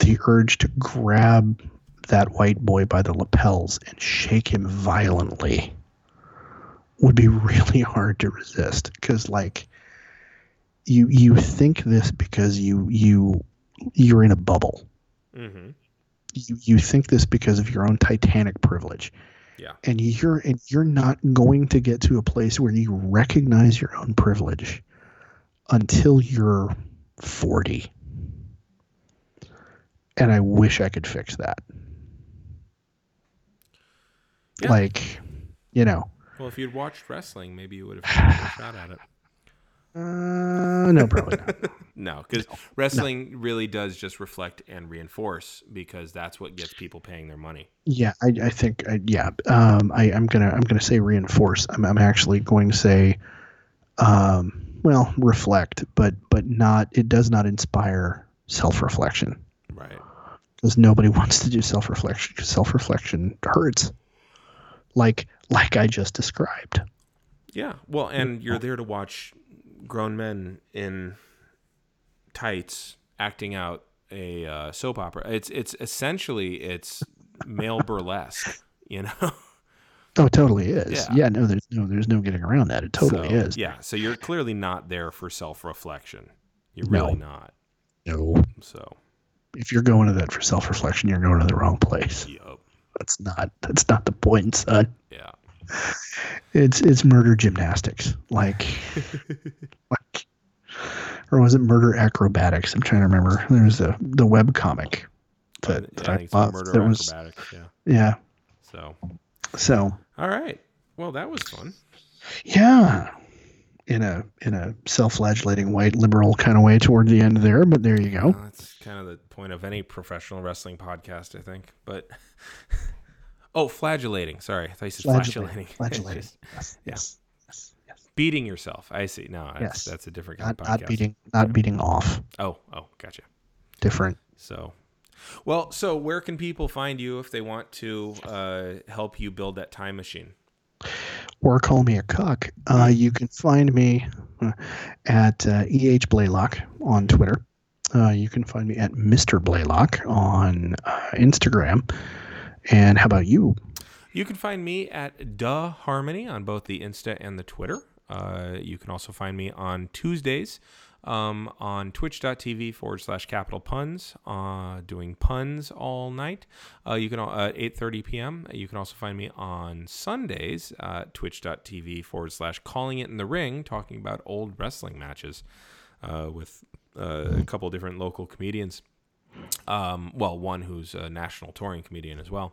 the urge to grab that white boy by the lapels and shake him violently would be really hard to resist. Because, like, you you think this because you you you're in a bubble. Mm-hmm. You you think this because of your own Titanic privilege. Yeah. And you're and you're not going to get to a place where you recognize your own privilege until you're forty. And I wish I could fix that. Yeah. Like, you know. Well, if you'd watched wrestling, maybe you would have had a shot at it. Uh, no, probably not. No, because no. wrestling no. really does just reflect and reinforce, because that's what gets people paying their money. Yeah, I, I think, I, yeah, um, I, I'm gonna, I'm gonna say reinforce. I'm, I'm actually going to say, um, well, reflect, but but not. It does not inspire self-reflection. Right. Because nobody wants to do self-reflection, because self-reflection hurts, like like I just described. Yeah, well, and you're there to watch grown men in tights acting out a uh, soap opera. It's it's essentially it's male burlesque, you know. Oh, it totally is. Yeah. yeah, no, there's no there's no getting around that. It totally so, is. Yeah, so you're clearly not there for self-reflection. You're no. really not. No. So if you're going to that for self-reflection, you're going to the wrong place. Yep. That's not that's not the point, son. Yeah. It's it's murder gymnastics, like, like, or was it murder acrobatics? I'm trying to remember. There was the the web comic that, uh, that yeah, I thought murder there was. Yeah. yeah. So. So. All right. Well, that was fun. Yeah. In a in a self-flagellating white liberal kind of way toward the end there, but there you go. Uh, that's kind of the point of any professional wrestling podcast, I think. But. Oh, flagellating. Sorry. I thought you said flagellating. Flagellating. yes, yes, yes, yes. Beating yourself. I see. No, yes. that's a different kind not, of podcast. Not beating, not yeah. beating off. Oh, oh, gotcha. Different. So, well, so where can people find you if they want to uh, help you build that time machine? Or call me a cuck. Uh, you can find me at uh, E H Blaylock on Twitter. Uh, you can find me at Mister Blaylock on uh, Instagram. And how about you? You can find me at Duh Harmony on both the Insta and the Twitter. Uh, you can also find me on Tuesdays um, on twitch.tv forward slash capital puns, uh, doing puns all night. Uh, you can uh, at eight thirty p.m. You can also find me on Sundays at uh, twitch.tv forward slash calling it in the ring, talking about old wrestling matches uh, with uh, a couple of different local comedians. Um, well, one who's a national touring comedian as well.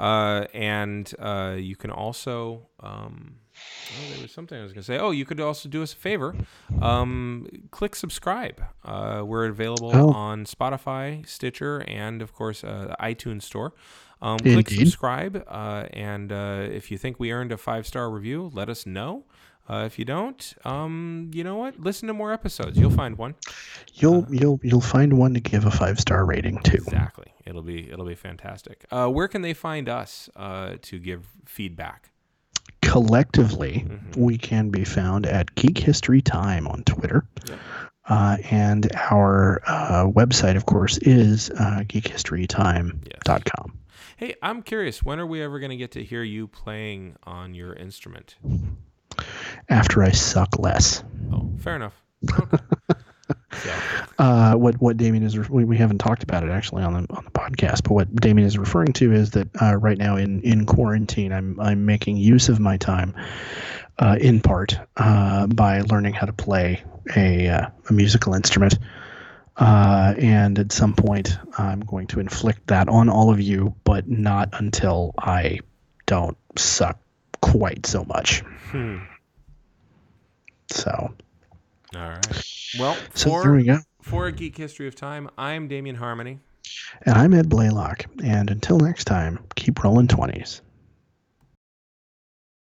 Uh, and uh, you can also, um, oh, there was something I was going to say. Oh, you could also do us a favor. Um, click subscribe. Uh, we're available oh. on Spotify, Stitcher, and, of course, uh, the iTunes store. Um, click subscribe. Uh, and uh, if you think we earned a five-star review, let us know. Uh, if you don't, um, you know what? Listen to more episodes. You'll find one. You'll uh, you'll you'll find one to give a five star rating to. Exactly. It'll be it'll be fantastic. Uh, where can they find us uh, to give feedback? Collectively, mm-hmm. we can be found at Geek History Time on Twitter, yep. uh, and our uh, website, of course, is uh, geek history time dot com. Yes. Hey, I'm curious. When are we ever going to get to hear you playing on your instrument? After I suck less. Oh, fair enough. Okay. yeah. Uh, what what Damien is re- we, we haven't talked about it actually on the on the podcast, but what Damien is referring to is that uh, right now in, in quarantine, I'm I'm making use of my time, uh, in part, uh, by learning how to play a uh, a musical instrument, uh, and at some point I'm going to inflict that on all of you, but not until I don't suck quite so much. Hmm. So. All right. Well, so for, there we go. For a Geek History of Time, I'm Damien Harmony. And I'm Ed Blaylock. And until next time, keep rolling twenties.